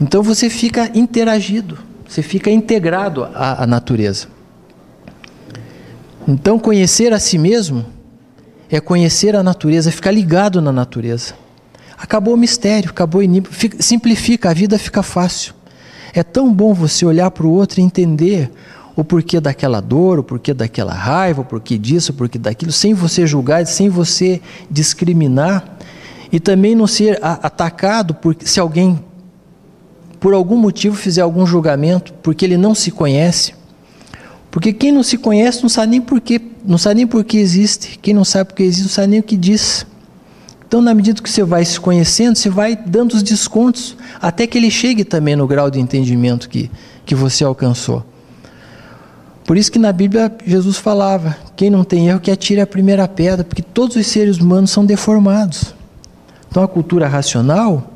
Então você fica interagido, você fica integrado à, à natureza. Então conhecer a si mesmo é conhecer a natureza, ficar ligado na natureza. Acabou o mistério, acabou o enigma, simplifica, a vida fica fácil. É tão bom você olhar para o outro e entender o porquê daquela dor, o porquê daquela raiva, o porquê disso, o porquê daquilo, sem você julgar, sem você discriminar, e também não ser atacado por, se alguém por algum motivo fizer algum julgamento, porque ele não se conhece, porque quem não se conhece não sabe nem por que, não sabe nem por que existe, quem não sabe por que existe não sabe nem o que diz. Então, na medida que você vai se conhecendo, você vai dando os descontos, até que ele chegue também no grau de entendimento que, que você alcançou. Por isso que na Bíblia Jesus falava, quem não tem erro que atire a primeira pedra, porque todos os seres humanos são deformados. Então a cultura racional,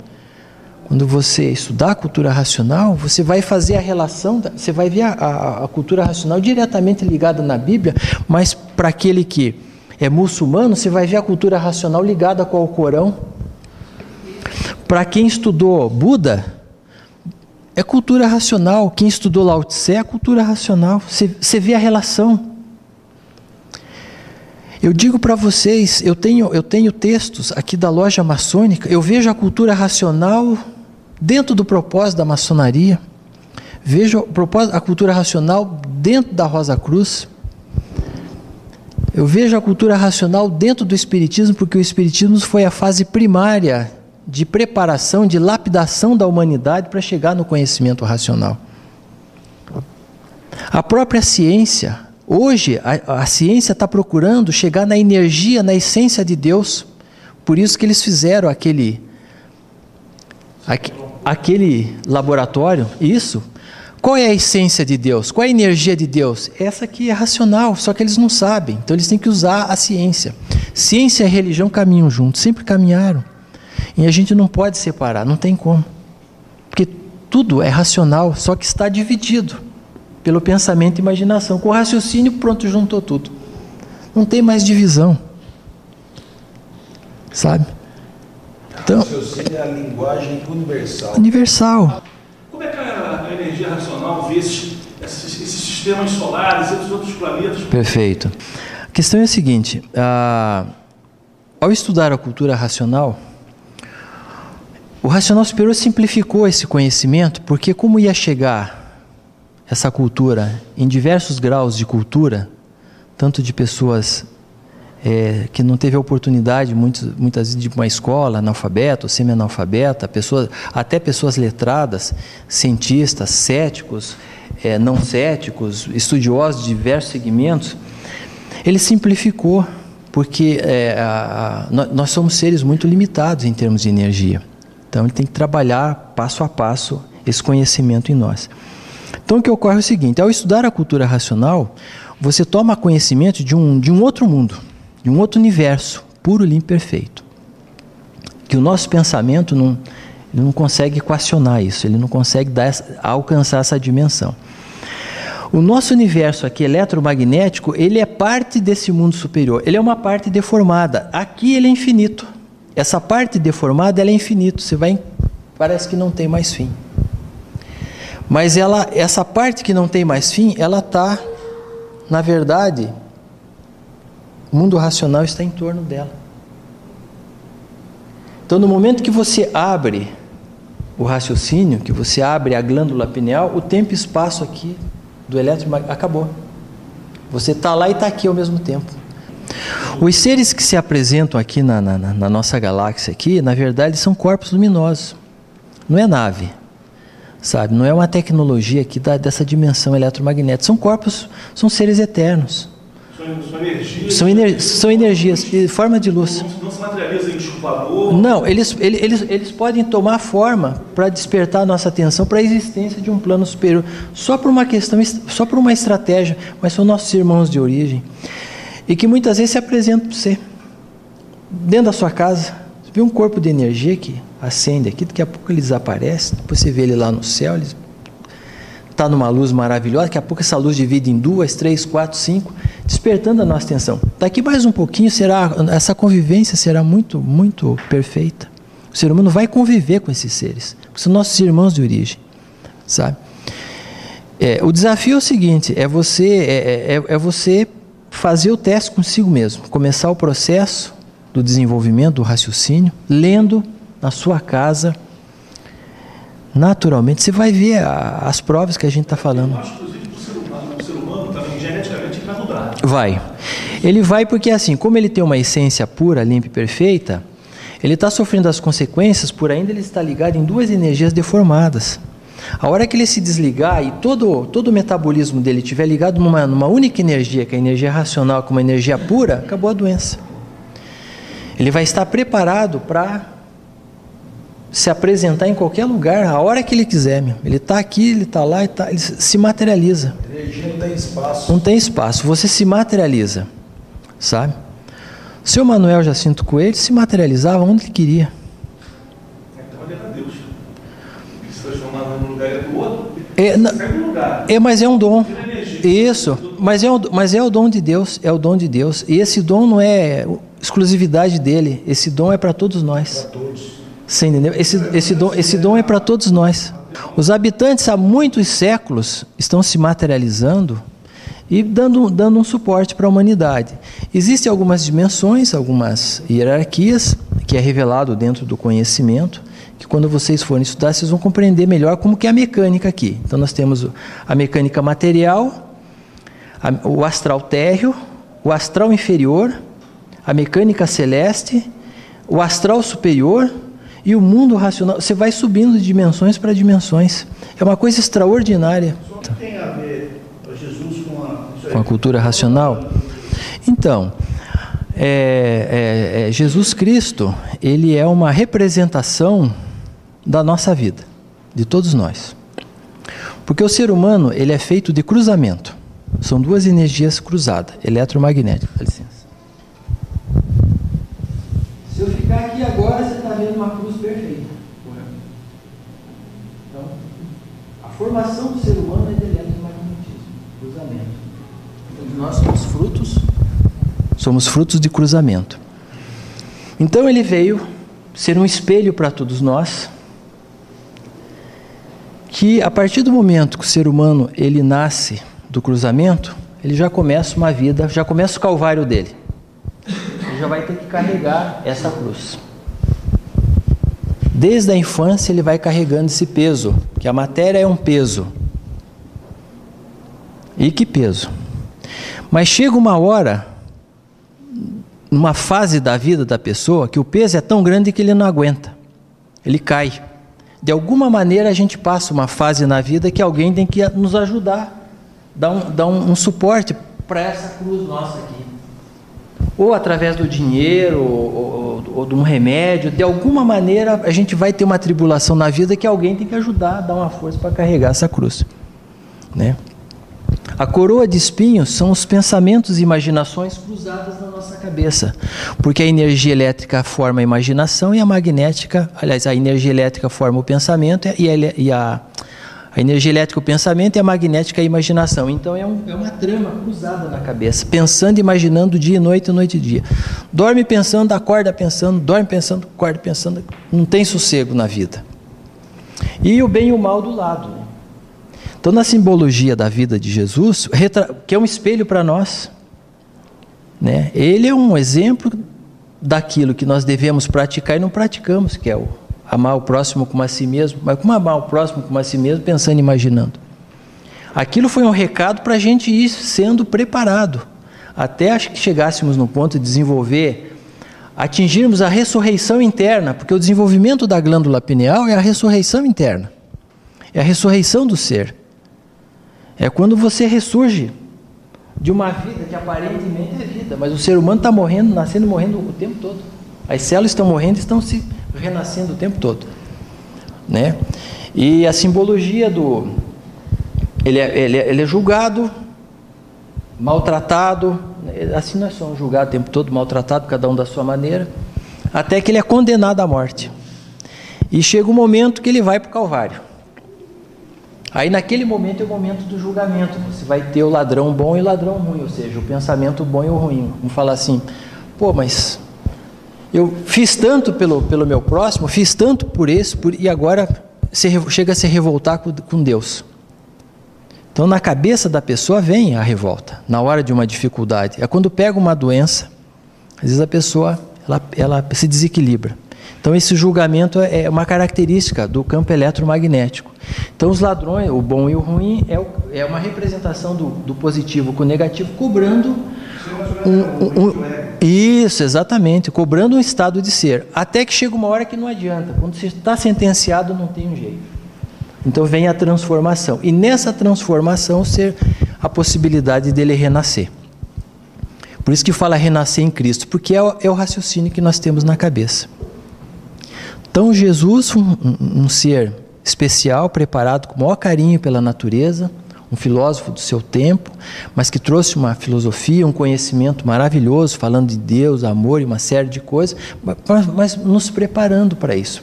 quando você estudar a cultura racional, você vai fazer a relação, você vai ver a, a, a cultura racional diretamente ligada na Bíblia, mas para aquele que é muçulmano, você vai ver a cultura racional ligada com o Corão. Para quem estudou Buda, é cultura racional. Quem estudou Lao Tse é cultura racional. Você vê a relação. Eu digo para vocês, eu tenho, eu tenho textos aqui da loja maçônica, eu vejo a cultura racional dentro do propósito da maçonaria, vejo a cultura racional dentro da Rosa Cruz, eu vejo a cultura racional dentro do Espiritismo, porque o Espiritismo foi a fase primária de preparação, de lapidação da humanidade para chegar no conhecimento racional. A própria ciência, hoje a, a ciência está procurando chegar na energia, na essência de Deus, por isso que eles fizeram aquele, aque, aquele laboratório, isso. Qual é a essência de Deus? Qual é a energia de Deus? Essa aqui é racional, só que eles não sabem, então eles têm que usar a ciência. Ciência e religião caminham juntos, sempre caminharam. E a gente não pode separar, não tem como. Porque tudo é racional, só que está dividido pelo pensamento e imaginação. Com o raciocínio, pronto, juntou tudo. Não tem mais divisão. Sabe? Então, o raciocínio é a linguagem universal. Universal. Como é que a, a energia racional vê esses, esses sistemas solares, esses outros planetas? Perfeito. A questão é a seguinte. A, ao estudar a cultura racional, o racional superior simplificou esse conhecimento, porque como ia chegar essa cultura em diversos graus de cultura, tanto de pessoas é, que não teve a oportunidade, muitas, muitas vezes de uma escola, analfabeto, semi-analfabeta, pessoas, até pessoas letradas, cientistas, céticos, é, não céticos, estudiosos de diversos segmentos, ele simplificou, porque é, a, a, nós somos seres muito limitados em termos de energia. Então, ele tem que trabalhar passo a passo esse conhecimento em nós. Então, o que ocorre é o seguinte, ao estudar a cultura racional, você toma conhecimento de um, de um outro mundo, de um outro universo, puro, limpo e perfeito. Que o nosso pensamento não, ele não consegue equacionar isso, ele não consegue dar essa, alcançar essa dimensão. O nosso universo aqui, eletromagnético, ele é parte desse mundo superior, ele é uma parte deformada, aqui ele é infinito. Essa parte deformada ela é infinita, você vai, parece que não tem mais fim. Mas ela, essa parte que não tem mais fim, ela está, na verdade, o mundo racional está em torno dela. Então, no momento que você abre o raciocínio, que você abre a glândula pineal, o tempo e espaço aqui do eletromagnetismo acabou. Você está lá e está aqui ao mesmo tempo. Os seres que se apresentam aqui na, na, na nossa galáxia aqui, na verdade, são corpos luminosos. Não é nave, sabe? Não é uma tecnologia que dá dessa dimensão eletromagnética. São corpos, são seres eternos. São, são energias. São, ener, são energias, de forma de luz. Não, não se materializa em chupador. Não, eles, eles, eles podem tomar forma para despertar a nossa atenção para a existência de um plano superior. Só por uma questão, só por uma estratégia, mas são nossos irmãos de origem. E que muitas vezes se apresenta para você, dentro da sua casa, você vê um corpo de energia que acende aqui, daqui a pouco ele desaparece, depois você vê ele lá no céu, ele está numa luz maravilhosa, daqui a pouco essa luz divide em duas, três, quatro, cinco, despertando a nossa atenção. Daqui mais um pouquinho, será, essa convivência será muito, muito perfeita. O ser humano vai conviver com esses seres, porque são nossos irmãos de origem, sabe? É, o desafio é o seguinte, é você... É, é, é você fazer o teste consigo mesmo, começar o processo do desenvolvimento, do raciocínio, lendo na sua casa, naturalmente, você vai ver a, as provas que a gente está falando. Eu acho, inclusive, o ser humano, o ser humano também, geneticamente, vai mudar. Vai. Ele vai porque, assim, como ele tem uma essência pura, limpa e perfeita, ele está sofrendo as consequências por ainda ele estar ligado em duas energias deformadas. A hora que ele se desligar e todo, todo o metabolismo dele estiver ligado numa, numa única energia, que é a energia racional, com uma energia pura, acabou a doença. Ele vai estar preparado para se apresentar em qualquer lugar, a hora que ele quiser mesmo. Ele está aqui, ele está lá, ele, tá, ele se materializa. A energia não tem espaço. Não tem espaço, você se materializa, sabe? O seu Manuel Jacinto Coelho se materializava onde ele queria. Então ele era Deus. Se transformava num lugar e do outro, é, na... lugar. É, mas é um dom. Isso, mas é, um, mas é o dom de Deus, é o dom de Deus. E esse dom não é exclusividade dele, esse dom é para todos nós. Para todos. Você entendeu? Esse, esse, dom, esse dom é para todos nós. Os habitantes há muitos séculos estão se materializando e dando, dando um suporte para a humanidade. Existem algumas dimensões, algumas hierarquias, que é revelado dentro do conhecimento, que quando vocês forem estudar, vocês vão compreender melhor como que é a mecânica aqui. Então nós temos a mecânica material, a, o astral térreo, o astral inferior, a mecânica celeste, o astral superior... E o mundo racional, você vai subindo de dimensões para dimensões. É uma coisa extraordinária. O que tem a ver Jesus com a, com a cultura racional? Então, é, é, é, Jesus Cristo, ele é uma representação da nossa vida, de todos nós. Porque o ser humano, ele é feito de cruzamento. São duas energias cruzadas, eletromagnética. Dá licença. Se eu ficar aqui agora, você está vendo uma cruz perfeita. Correto. Então, a formação do ser humano é de eletromagnetismo, cruzamento. Então, nós somos frutos, somos frutos de cruzamento. Então ele veio ser um espelho para todos nós, que a partir do momento que o ser humano ele nasce do cruzamento, ele já começa uma vida, já começa o calvário dele. Já vai ter que carregar essa cruz. Desde a infância ele vai carregando esse peso, que a matéria é um peso. E que peso! Mas chega uma hora, numa fase da vida da pessoa, que o peso é tão grande que ele não aguenta. Ele cai. De alguma maneira a gente passa uma fase na vida que alguém tem que nos ajudar, dar um, dar um, um suporte para essa cruz nossa aqui. Ou através do dinheiro, ou, ou, ou de um remédio, de alguma maneira a gente vai ter uma tribulação na vida que alguém tem que ajudar, dar uma força para carregar essa cruz, né? A coroa de espinhos são os pensamentos e imaginações cruzadas na nossa cabeça, porque a energia elétrica forma a imaginação e a magnética, aliás, a energia elétrica forma o pensamento e a, e a, a energia elétrica o pensamento e a magnética a imaginação. Então é, um, é uma trama cruzada na cabeça, pensando e imaginando dia e noite, noite e dia. Dorme pensando, acorda pensando, dorme pensando, acorda pensando, não tem sossego na vida. E o bem e o mal do lado. Então na simbologia da vida de Jesus, que é um espelho para nós, né? Ele é um exemplo daquilo que nós devemos praticar e não praticamos, que é o amar o próximo como a si mesmo. Mas como amar o próximo como a si mesmo? Pensando e imaginando. Aquilo foi um recado para a gente ir sendo preparado, até acho que chegássemos no ponto de desenvolver, atingirmos a ressurreição interna, porque o desenvolvimento da glândula pineal é a ressurreição interna, é a ressurreição do ser. É quando você ressurge de uma vida que aparentemente é vida, mas o ser humano está morrendo, nascendo e morrendo o tempo todo. As células estão morrendo e estão se renascendo o tempo todo, né? E a simbologia do ele é, ele é, ele é julgado, maltratado, assim, nós somos julgados o tempo todo, maltratado, cada um da sua maneira, até que ele é condenado à morte. E chega o momento que ele vai para o Calvário. Aí naquele momento é o momento do julgamento. Você vai ter o ladrão bom e o ladrão ruim, ou seja, o pensamento bom e o ruim. Vamos falar assim, pô, mas eu fiz tanto pelo, pelo meu próximo, fiz tanto por esse, por, e agora se, chega a se revoltar com, com Deus. Então na cabeça da pessoa vem a revolta, na hora de uma dificuldade. É quando pega uma doença, às vezes a pessoa ela, ela se desequilibra. Então esse julgamento é uma característica do campo eletromagnético. Então os ladrões, o bom e o ruim, é, o, é uma representação do, do positivo com o negativo, cobrando... Um, um, um, isso, exatamente, cobrando um estado de ser, até que chega uma hora que não adianta, quando você está sentenciado não tem um jeito. Então vem a transformação. E nessa transformação ser a possibilidade dele renascer. Por isso que fala renascer em Cristo, porque é o, é o raciocínio que nós temos na cabeça. Então Jesus, um, um ser especial, preparado com o maior carinho pela natureza, um filósofo do seu tempo, mas que trouxe uma filosofia, um conhecimento maravilhoso, falando de Deus, amor e uma série de coisas, mas, mas nos preparando para isso.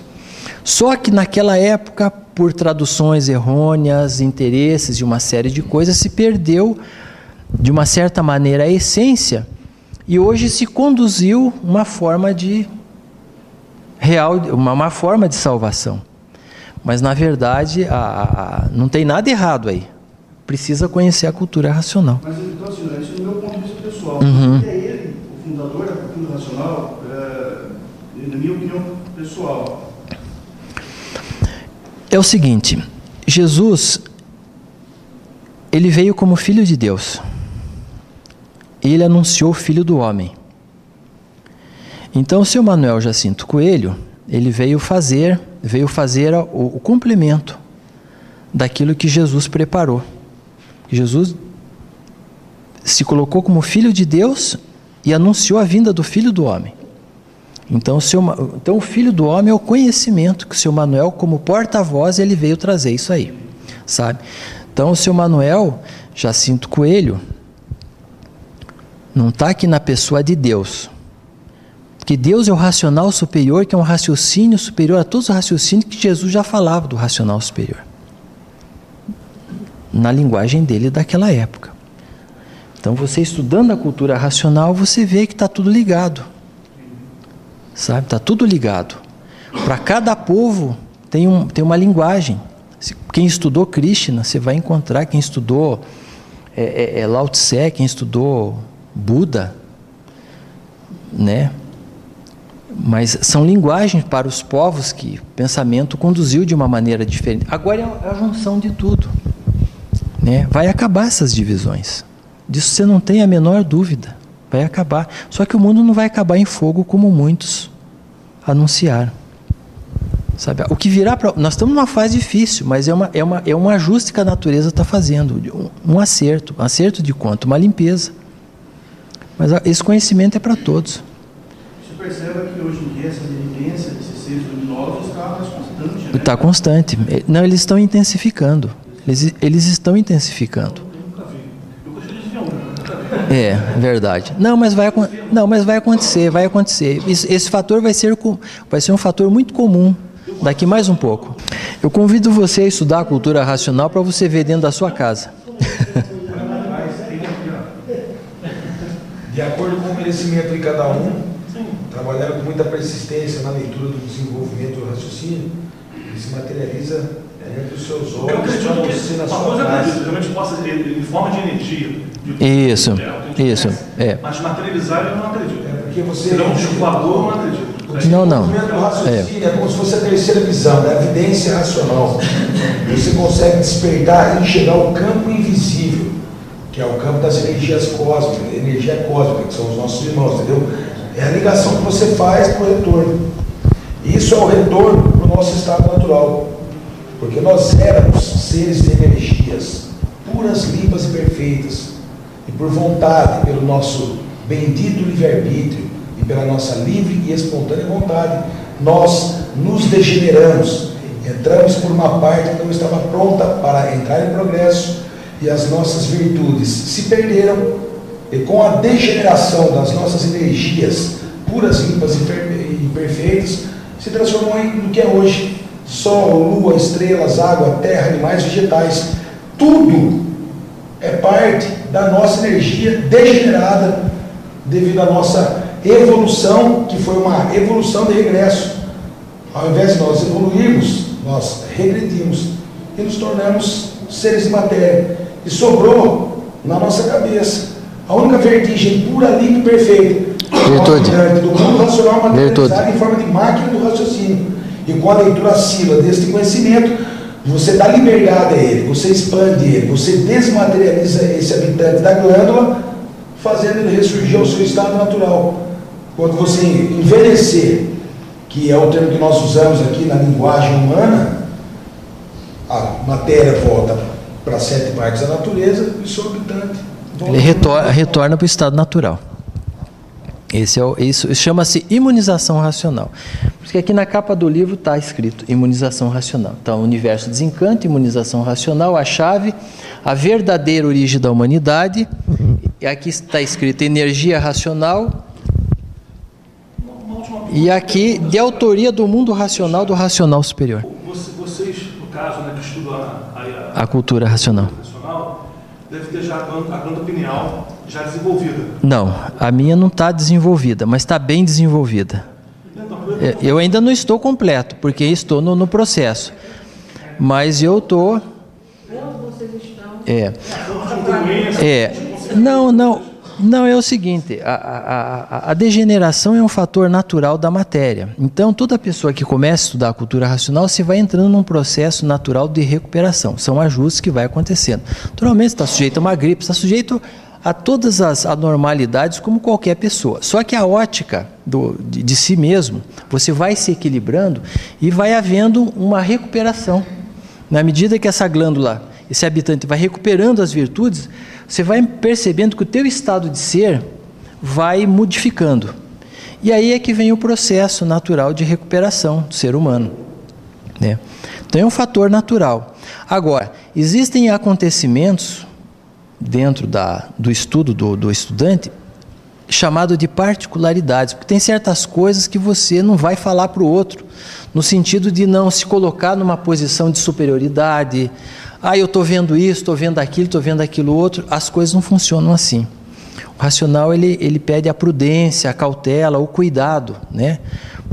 Só que naquela época, por traduções errôneas, interesses e uma série de coisas, se perdeu, de uma certa maneira, a essência, e hoje se conduziu uma forma de real, uma, uma forma de salvação. Mas, na verdade, a, a, não tem nada errado aí. Precisa conhecer a cultura racional. Mas, então, senhor, isso é o meu ponto de vista pessoal. Uhum. Porque é ele, o fundador da cultura racional, é, na minha opinião pessoal. É o seguinte, Jesus, ele veio como filho de Deus, ele anunciou o filho do homem. Então o seu Manuel Jacinto Coelho, ele veio fazer, veio fazer o, o complemento daquilo que Jesus preparou. Jesus se colocou como filho de Deus e anunciou a vinda do filho do homem. Então o, seu, então o filho do homem é o conhecimento que o seu Manuel, como porta-voz, ele veio trazer isso aí, sabe? Então o seu Manuel Jacinto Coelho não está aqui na pessoa de Deus, porque Deus é o racional superior, que é um raciocínio superior a todos os raciocínios que Jesus já falava do racional superior, na linguagem dele daquela época. Então você estudando a cultura racional, você vê que está tudo ligado. Sabe, está tudo ligado. Para cada povo tem, um, tem uma linguagem. Quem estudou Krishna, você vai encontrar. Quem estudou é, é, é Lao Tse, quem estudou Buda, né? Mas são linguagens para os povos que o pensamento conduziu de uma maneira diferente. Agora é a junção de tudo, né? Vai acabar essas divisões. Disso você não tem a menor dúvida. Vai acabar, só que o mundo não vai acabar em fogo como muitos anunciaram, sabe? O que virá para nós, estamos numa fase difícil, mas é uma é uma é um ajuste que a natureza está fazendo, um, um acerto, um acerto de conta, uma limpeza. Mas a, esse conhecimento é para todos. Você percebe que hoje em dia essa evidência desses seres luminosos está mais constante, né? Está constante. Não, eles estão intensificando. Eles eles estão intensificando. É, verdade. Não, mas vai, não, mas vai acontecer, vai acontecer. Esse, esse fator vai ser, vai ser um fator muito comum daqui mais um pouco. Eu convido você a estudar a cultura racional para você ver dentro da sua casa. De acordo com o merecimento de cada um, trabalhando com muita persistência na leitura do desenvolvimento do raciocínio, ele se materializa entre os seus olhos, para você na sua casa. Em forma de energia. Isso, isso, é. Mas materializar eu não acredito. É porque você não julgador, não acredito. Não, não. É como se fosse a terceira visão, né? A evidência racional. Você consegue despertar e enxergar o campo invisível, que é o campo das energias cósmicas, energia cósmica, que são os nossos irmãos, entendeu? É a ligação que você faz para o retorno. Isso é o retorno para o nosso estado natural. Porque nós éramos seres de energias puras, limpas e perfeitas. E por vontade, pelo nosso bendito livre-arbítrio e pela nossa livre e espontânea vontade, nós nos degeneramos, entramos por uma parte que não estava pronta para entrar em progresso e as nossas virtudes se perderam e com a degeneração das nossas energias puras, limpas e perfeitas, se transformou em no que é hoje: sol, lua, estrelas, água, terra, animais, vegetais, tudo é parte da nossa energia degenerada devido à nossa evolução, que foi uma evolução de regresso. Ao invés de nós evoluirmos, nós regredimos e nos tornamos seres de matéria. E sobrou na nossa cabeça a única vertigem pura, limpa e perfeita do mundo racional materializado em forma de máquina do raciocínio. E com a leitura assídua deste conhecimento, você dá liberdade a ele, você expande ele, você desmaterializa esse habitante da glândula, fazendo ele ressurgir ao seu estado natural. Quando você envelhecer, que é o termo que nós usamos aqui na linguagem humana, a matéria volta para sete partes da natureza e o seu habitante volta. Ele retorna, retorna para o estado natural. Esse é o, isso chama-se imunização racional. Porque aqui na capa do livro está escrito imunização racional. Então, Universo em Desencanto, imunização racional, a chave, a verdadeira origem da humanidade. E aqui está escrito energia racional. E aqui, de autoria do mundo racional, do racional superior. Vocês, no caso, né, que estudam a, a, a, a cultura racional, deve ter já a glândula pineal já desenvolvida. Não, a minha não está desenvolvida, mas está bem desenvolvida. Eu ainda não estou completo, porque estou no, no processo. Mas eu estou... É. É. Não, não. Não, é o seguinte, a, a, a degeneração é um fator natural da matéria. Então, toda pessoa que começa a estudar a cultura racional, se vai entrando num processo natural de recuperação. São ajustes que vai acontecendo. Naturalmente, está sujeito a uma gripe, está sujeito a todas as anormalidades como qualquer pessoa. Só que a ótica do, de, de si mesmo, você vai se equilibrando e vai havendo uma recuperação. Na medida que essa glândula, esse habitante vai recuperando as virtudes, você vai percebendo que o teu estado de ser vai modificando. E aí é que vem o processo natural de recuperação do ser humano, né? Então é um fator natural. Agora, existem acontecimentos dentro da, do estudo do, do estudante, chamado de particularidades, porque tem certas coisas que você não vai falar para o outro, no sentido de não se colocar numa posição de superioridade. Ah, eu estou vendo isso, estou vendo aquilo, estou vendo aquilo outro. As coisas não funcionam assim. O racional, ele, ele pede a prudência, a cautela, o cuidado, né?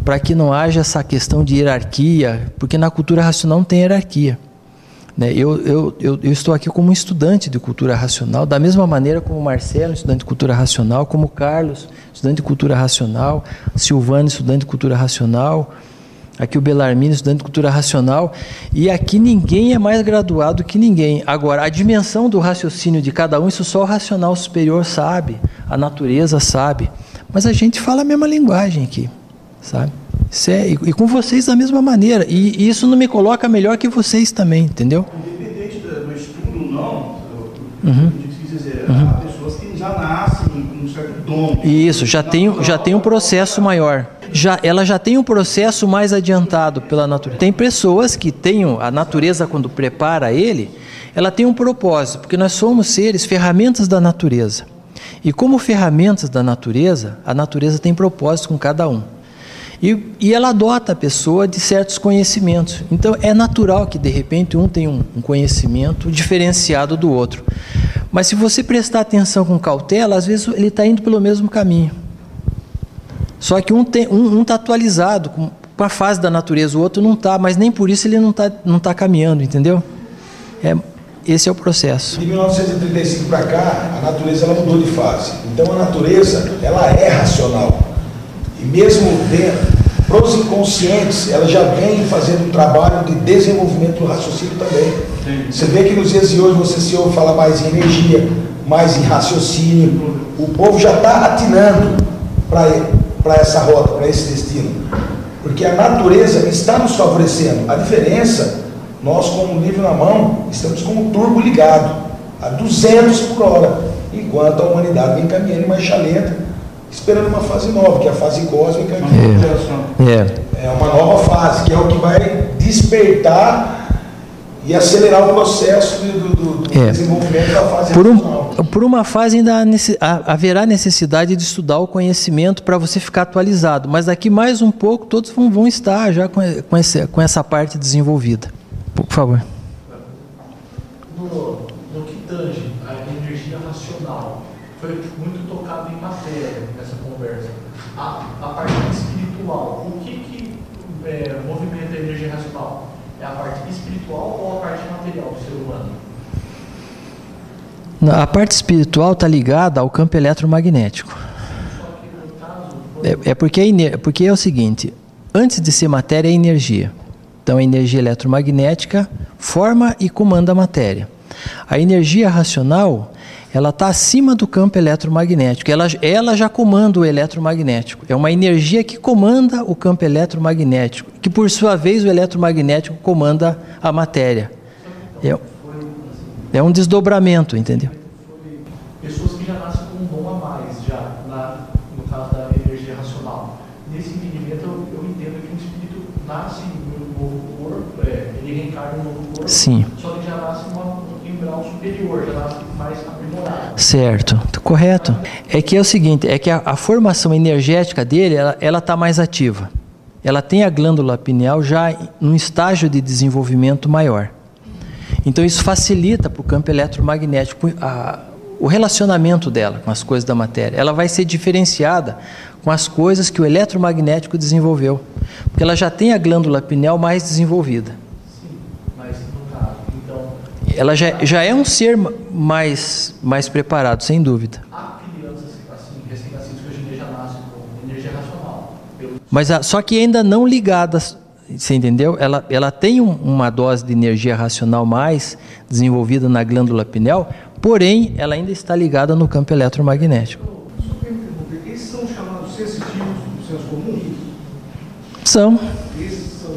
Para que não haja essa questão de hierarquia, porque na cultura racional não tem hierarquia. Eu, eu, eu, eu estou aqui como estudante de cultura racional, da mesma maneira como o Marcelo, estudante de cultura racional, como o Carlos, estudante de cultura racional, Silvano, estudante de cultura racional, aqui o Belarmino, estudante de cultura racional, e aqui ninguém é mais graduado que ninguém. Agora, a dimensão do raciocínio de cada um, isso só o racional superior sabe, a natureza sabe, mas a gente fala a mesma linguagem aqui, sabe? É, e, e com vocês da mesma maneira, e, e isso não me coloca melhor que vocês também, entendeu? Independente do estudo, não, eu, uhum. eu dizer, uhum. há pessoas que já nascem com um certo dom. Isso, já tem, já tem um processo maior, já, ela já tem um processo mais adiantado pela natureza. Tem pessoas que têm, a natureza quando prepara ele, ela tem um propósito, porque nós somos seres, ferramentas da natureza, e como ferramentas da natureza, a natureza tem propósito com cada um. E, e ela adota a pessoa de certos conhecimentos. Então, é natural que, de repente, um tenha um, um conhecimento diferenciado do outro. Mas, se você prestar atenção com cautela, às vezes ele está indo pelo mesmo caminho. Só que um está um, um atualizado com a fase da natureza, o outro não está, mas nem por isso ele não está não tá caminhando, entendeu? É, esse é o processo. De mil novecentos e trinta e cinco para cá, a natureza ela mudou de fase. Então, a natureza ela é racional. E mesmo para os inconscientes, ela já vem fazendo um trabalho de desenvolvimento do raciocínio também. Sim. Você vê que nos dias de hoje você se ouve falar mais em energia, mais em raciocínio. O povo já está atinando para essa rota, para esse destino. Porque a natureza está nos favorecendo. A diferença, nós como livro na mão, estamos com o turbo ligado a duzentos por hora, enquanto a humanidade vem caminhando em marcha lenta, esperando uma fase nova, que é a fase cósmica, que é, é. é uma nova fase, que é o que vai despertar e acelerar o processo do, do, do é. desenvolvimento da fase por um, Por uma fase ainda haverá necessidade de estudar o conhecimento para você ficar atualizado, mas daqui mais um pouco todos vão, vão estar já com, com, esse, com essa parte desenvolvida. Por favor. No, no que tange a energia racional, foi muito tocado em matéria. A, a parte espiritual, o que, que é, movimenta a energia racional? É a parte espiritual ou a parte material do ser humano? A parte espiritual está ligada ao campo eletromagnético. É, é porque, é porque é o seguinte, antes de ser matéria é energia. Então a energia eletromagnética forma e comanda a matéria. A energia racional, ela está acima do campo eletromagnético, ela, ela já comanda o eletromagnético, é uma energia que comanda o campo eletromagnético, que por sua vez o eletromagnético comanda a matéria. É, é um desdobramento, entendeu? Pessoas que já nascem com um dom a mais, já, na, no caso da energia racional. Nesse entendimento, eu, eu entendo que um espírito nasce em um novo corpo, é, ele reencarna em um novo corpo, sim, só que já nasce em um grau superior, já nasce mais aprimorado. Certo, correto. É que é o seguinte, é que a, a formação energética dele, ela, ela está mais ativa. Ela tem a glândula pineal já num estágio de desenvolvimento maior. Então isso facilita para o campo eletromagnético a, o relacionamento dela com as coisas da matéria. Ela vai ser diferenciada com as coisas que o eletromagnético desenvolveu, porque ela já tem a glândula pineal mais desenvolvida. Sim, mas no caso, então... Ela já, já é um ser mais, mais preparado, sem dúvida. Há crianças assim, recém-nascidas que hoje em dia já nascem com energia racional. Pelo... Mas a, só que ainda não ligadas... Você entendeu? Ela, ela tem um, uma dose de energia racional mais desenvolvida na glândula pineal, porém, ela ainda está ligada no campo eletromagnético. Só para interromper, esses são chamados sensitivos do senso comum? São. Esses são?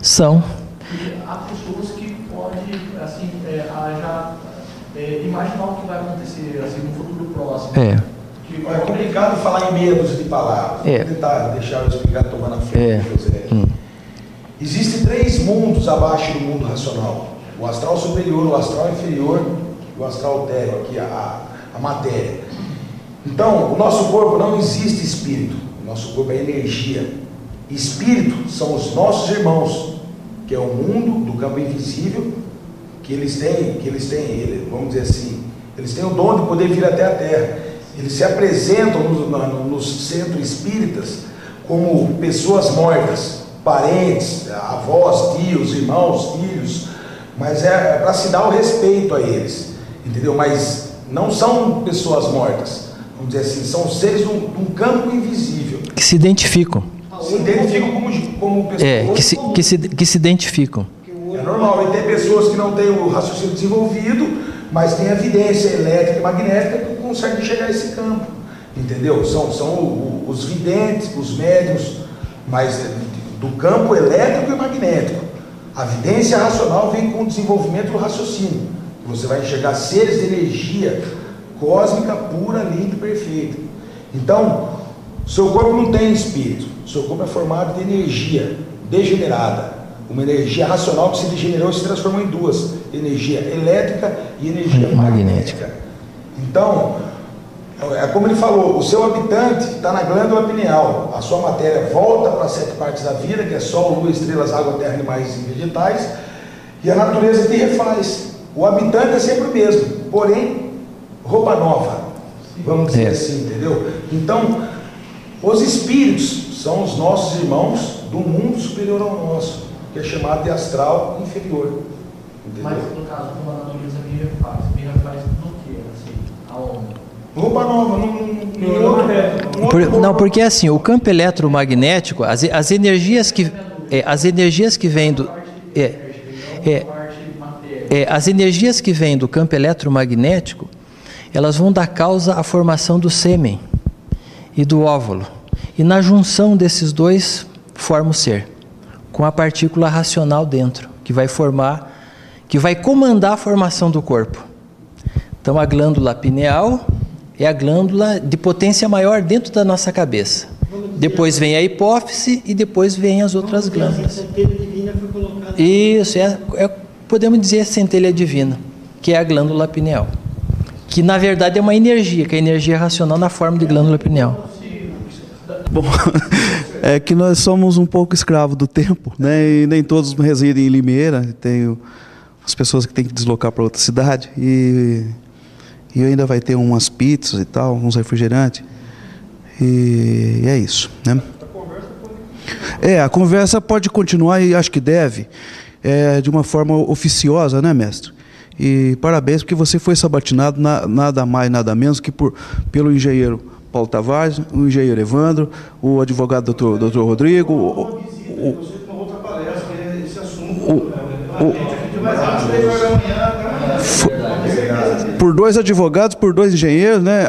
São. E há pessoas que podem, assim, é, já é, imaginar o que vai acontecer assim, no futuro próximo. É. Que é complicado falar em menos de palavras. É. Vou tentar deixar eu explicar tomando a frente, é. José. Hum. Existem três mundos abaixo do mundo racional. O astral superior, o astral inferior e o astral etéreo, que é a, a matéria. Então, o nosso corpo não existe espírito. O nosso corpo é energia. Espírito são os nossos irmãos, que é o mundo do campo invisível, que eles têm, que eles têm, vamos dizer assim, eles têm o dom de poder vir até a Terra. Eles se apresentam nos, nos centros espíritas como pessoas mortas, parentes, avós, tios, irmãos, filhos, mas é para se dar o respeito a eles, entendeu? Mas não são pessoas mortas, vamos dizer assim, são seres de um, um campo invisível. Que se identificam. Se identificam como, como pessoas. É, que se, que se, que se identificam. É normal, e tem pessoas que não têm o raciocínio desenvolvido, mas tem evidência elétrica e magnética que conseguem chegar a esse campo, entendeu? São, são o, o, os videntes, os médiuns, mas... do campo elétrico e magnético. A vidência racional vem com o desenvolvimento do raciocínio. Você vai enxergar seres de energia cósmica, pura, limpa e perfeita. Então, seu corpo não tem espírito. Seu corpo é formado de energia degenerada. Uma energia racional que se degenerou e se transformou em duas. Energia elétrica e energia magnética. Então, é como ele falou, o seu habitante está na glândula pineal, a sua matéria volta para as sete partes da vida, que é sol, lua, estrelas, água, terra, animais e vegetais, e a natureza te refaz. O habitante é sempre o mesmo, porém, roupa nova, vamos dizer assim, entendeu? Então, os espíritos são os nossos irmãos do mundo superior ao nosso, que é chamado de astral inferior, entendeu? Mas, no caso, como a natureza me refaz, me refaz no que, assim, aonde? Roupa nova, não, não, não, Por, não, porque assim, o campo eletromagnético, as, as energias que é, as energias que vêm do é, é, é, as energias que vêm do campo eletromagnético, elas vão dar causa à formação do sêmen e do óvulo, e na junção desses dois forma o ser, com a partícula racional dentro, que vai formar, que vai comandar a formação do corpo. Então a glândula pineal é a glândula de potência maior dentro da nossa cabeça. Depois vem a hipófise e depois vem as outras glândulas. Isso, é, é, podemos dizer a centelha divina, que é a glândula pineal. Que na verdade é uma energia, que é a energia racional na forma de glândula pineal. Bom, é que nós somos um pouco escravos do tempo, né? E nem todos residem em Limeira, tem as pessoas que têm que deslocar para outra cidade e... E ainda vai ter umas pizzas e tal, uns refrigerantes. E é isso, né? A conversa pode... É, a conversa pode continuar e acho que deve, é, de uma forma oficiosa, né, mestre? E parabéns, porque você foi sabatinado na, nada mais, nada menos que por, pelo engenheiro Paulo Tavares, o engenheiro Evandro, o advogado doutor, doutor Rodrigo. O, o, o, o, Por dois advogados, por dois engenheiros, né?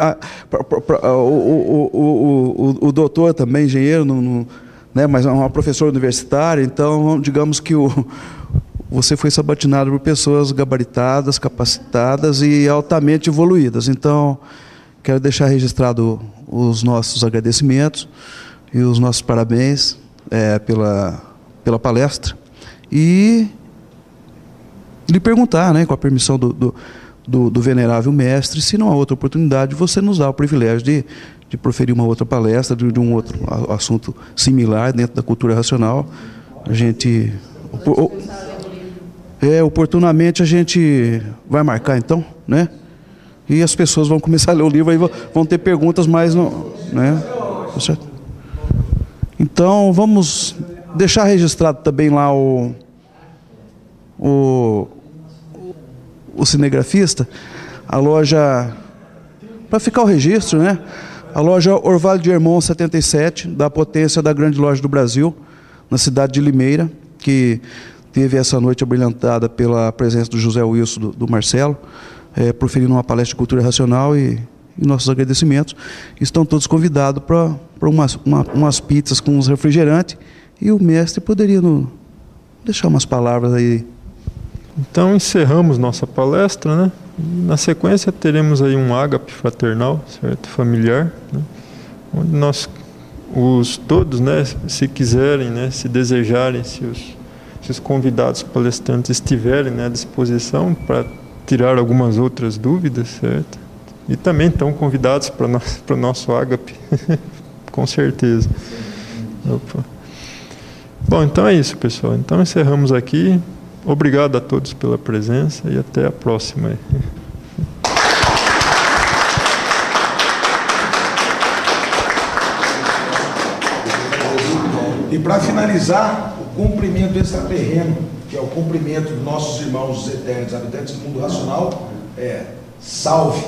O, o, o, o, o doutor também, engenheiro, não, não, né? Mas é uma professora universitária, então digamos que o, você foi sabatinado por pessoas gabaritadas, capacitadas e altamente evoluídas. Então, quero deixar registrado os nossos agradecimentos e os nossos parabéns é, pela, pela palestra. E lhe perguntar, né, com a permissão do, do, do, do venerável mestre, se não há outra oportunidade, você nos dá o privilégio de, de proferir uma outra palestra, de, de um outro assunto similar dentro da cultura racional. A gente... O, é, oportunamente a gente vai marcar então, né? E as pessoas vão começar a ler o livro, aí vão, vão ter perguntas, mas não... Né? Tá certo? Então, vamos deixar registrado também lá o... O, o cinegrafista, a loja, para ficar o registro, né? A loja Orvalho de Hermon setenta e sete, da potência da Grande Loja do Brasil, na cidade de Limeira, que teve essa noite abrilhantada pela presença do José Wilson, do, do Marcelo, é, proferindo uma palestra de cultura racional e, e nossos agradecimentos. Estão todos convidados para umas, uma, umas pizzas com uns refrigerantes, e o mestre poderia no, deixar umas palavras aí. Então encerramos nossa palestra, né? Na sequência teremos aí um ágape fraternal, certo? Familiar, né? Onde nós, os todos, né? Se quiserem, né? Se desejarem, se os, se os convidados palestrantes estiverem, né? À disposição para tirar algumas outras dúvidas, certo? E também estão convidados para nós, para o nosso ágape, com certeza. Opa. Bom, então é isso, pessoal. Então encerramos aqui. Obrigado a todos pela presença e até a próxima. E para finalizar, o cumprimento extraterreno, que é o cumprimento dos nossos irmãos eternos, habitantes do mundo racional, é salve.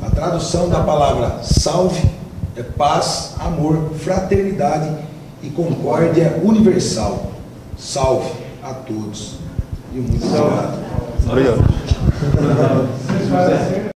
A tradução da palavra salve é paz, amor, fraternidade e concórdia universal. Salve a todos. E muito obrigado. Obrigado.